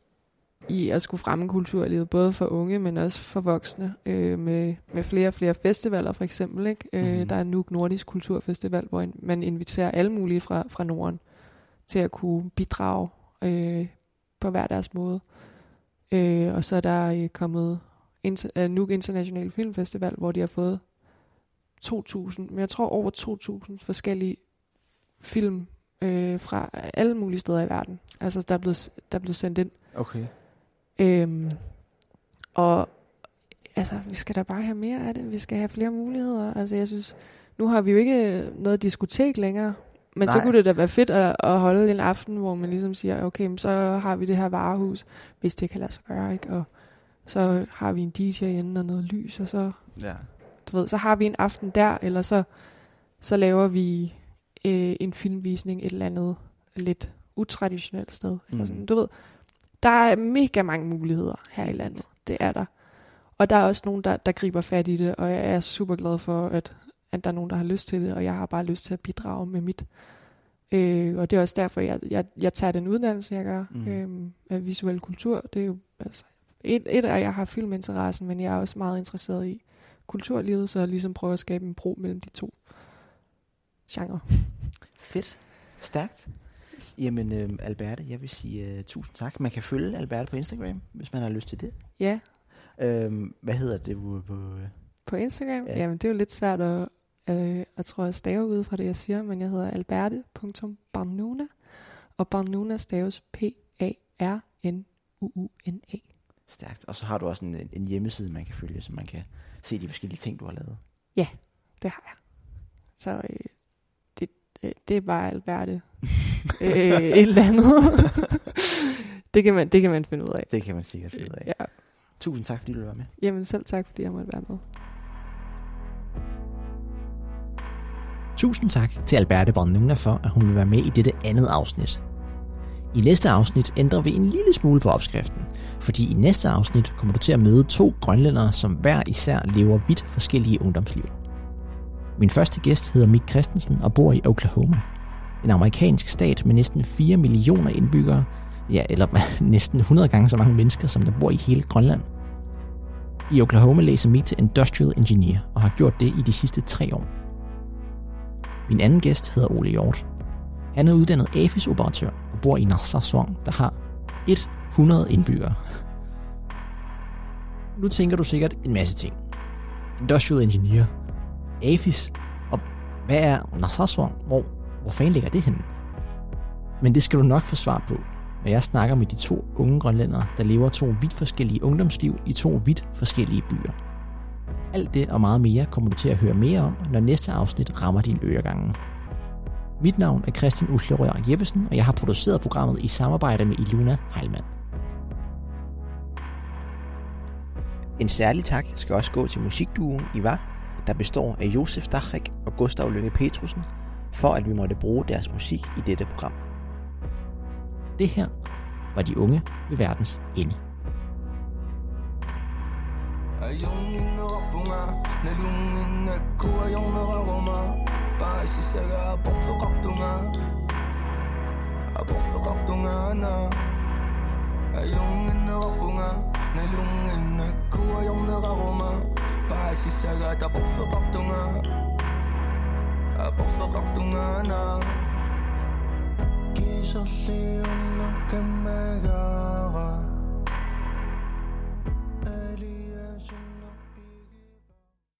i at skulle fremme kulturlivet, både for unge, men også for voksne, øh, med, med flere og flere festivaler for eksempel. Ikke? Mm-hmm. Øh, der er Nuuk Nordisk Kulturfestival, hvor man inviterer alle mulige fra, fra Norden til at kunne bidrage øh, på hver deres måde. Øh, og så er der øh, kommet inter- uh, Nuuk International Filmfestival, hvor de har fået to tusind, men jeg tror over to tusind forskellige film øh, fra alle mulige steder i verden. Altså der er blevet, der er blevet sendt ind. Okay. Øhm, og altså vi skal da bare have mere af det. Vi skal have flere muligheder. Altså jeg synes, nu har vi jo ikke noget diskotek længere. Men nej. Så kunne det da være fedt at, at holde en aften, hvor man ligesom siger, okay, så har vi det her varehus, hvis det kan lade sig gøre, ikke? Og så har vi en D J inden og noget lys, og så, ja. Du ved, så har vi en aften der, eller så, så laver vi øh, en filmvisning et eller andet lidt utraditionelt sted. Mm. Eller sådan, du ved, der er mega mange muligheder her i landet, det er der. Og der er også nogen, der, der griber fat i det, og jeg er super glad for, at at der er nogen, der har lyst til det, og jeg har bare lyst til at bidrage med mit. Øh, og det er også derfor, jeg, jeg, jeg tager den uddannelse, jeg gør, mm. øh, af visuel kultur. Det er jo, altså, et, et af, jeg har filminteressen, men jeg er også meget interesseret i kulturlivet, så jeg ligesom prøver at skabe en bro mellem de to genrer. Fedt. Stærkt. Yes. Jamen, øh, Alberte, jeg vil sige uh, tusind tak. Man kan følge Alberte på Instagram, hvis man har lyst til det. Ja. Øh, hvad hedder det på, på, på Instagram? Ja. Jamen, det er jo lidt svært at Øh, jeg tror, jeg staver ud fra det, jeg siger, men jeg hedder Alberte punktum Parnuuna, og Parnuuna staves P A R N U U N A. Stærkt. Og så har du også en, en hjemmeside, man kan følge, så man kan se de forskellige ting, du har lavet. Ja, det har jeg. Så øh, det, øh, det er bare Alberte øh, et eller andet. det, kan man, det kan man finde ud af. Det kan man sikkert finde ud af. Ja. Tusind tak, fordi du var med. Jamen selv tak, fordi jeg måtte være med. Tusind tak til Alberte Parnuuna for, at hun vil være med i dette andet afsnit. I næste afsnit ændrer vi en lille smule på opskriften, fordi i næste afsnit kommer du til at møde to grønlændere, som hver især lever vidt forskellige ungdomsliv. Min første gæst hedder Mik Christensen og bor i Oklahoma, en amerikansk stat med næsten fire millioner indbyggere, ja, eller næsten hundrede gange så mange mennesker, som der bor i hele Grønland. I Oklahoma læser Mik til Industrial Engineer og har gjort det i de sidste tre år. Min anden gæst hedder Ole Hjort. Han er uddannet A F I S-operatør og bor i Narsarsuaq, der har hundrede indbyggere. Nu tænker du sikkert en masse ting. Industrial Engineer, A F I S, og hvad er Narsarsuaq? Hvor, hvor fanden ligger det henne? Men det skal du nok få svar på, når jeg snakker med de to unge grønlændere, der lever to vidt forskellige ungdomsliv i to vidt forskellige byer. Alt det og meget mere kommer du til at høre mere om, når næste afsnit rammer dine øregange. Mit navn er Christian Ullorier Jeppesen, og jeg har produceret programmet i samarbejde med Iluna Heilmann. En særlig tak skal også gå til musikduoen I V A, der består af Josef Dachrik og Gustav Lønge Petrusen, for at vi måtte bruge deres musik i dette program. Det her var De Unge ved Verdens Ende. عيوني ربما نلوم انك ويوم غرما بعيش السرعة بفقدنا بفقدنا انا عيوني ربما نلوم انك ويوم غرما بعيش السرعة بفقدنا بفقدنا انا Sosiaalinen kemmäärä.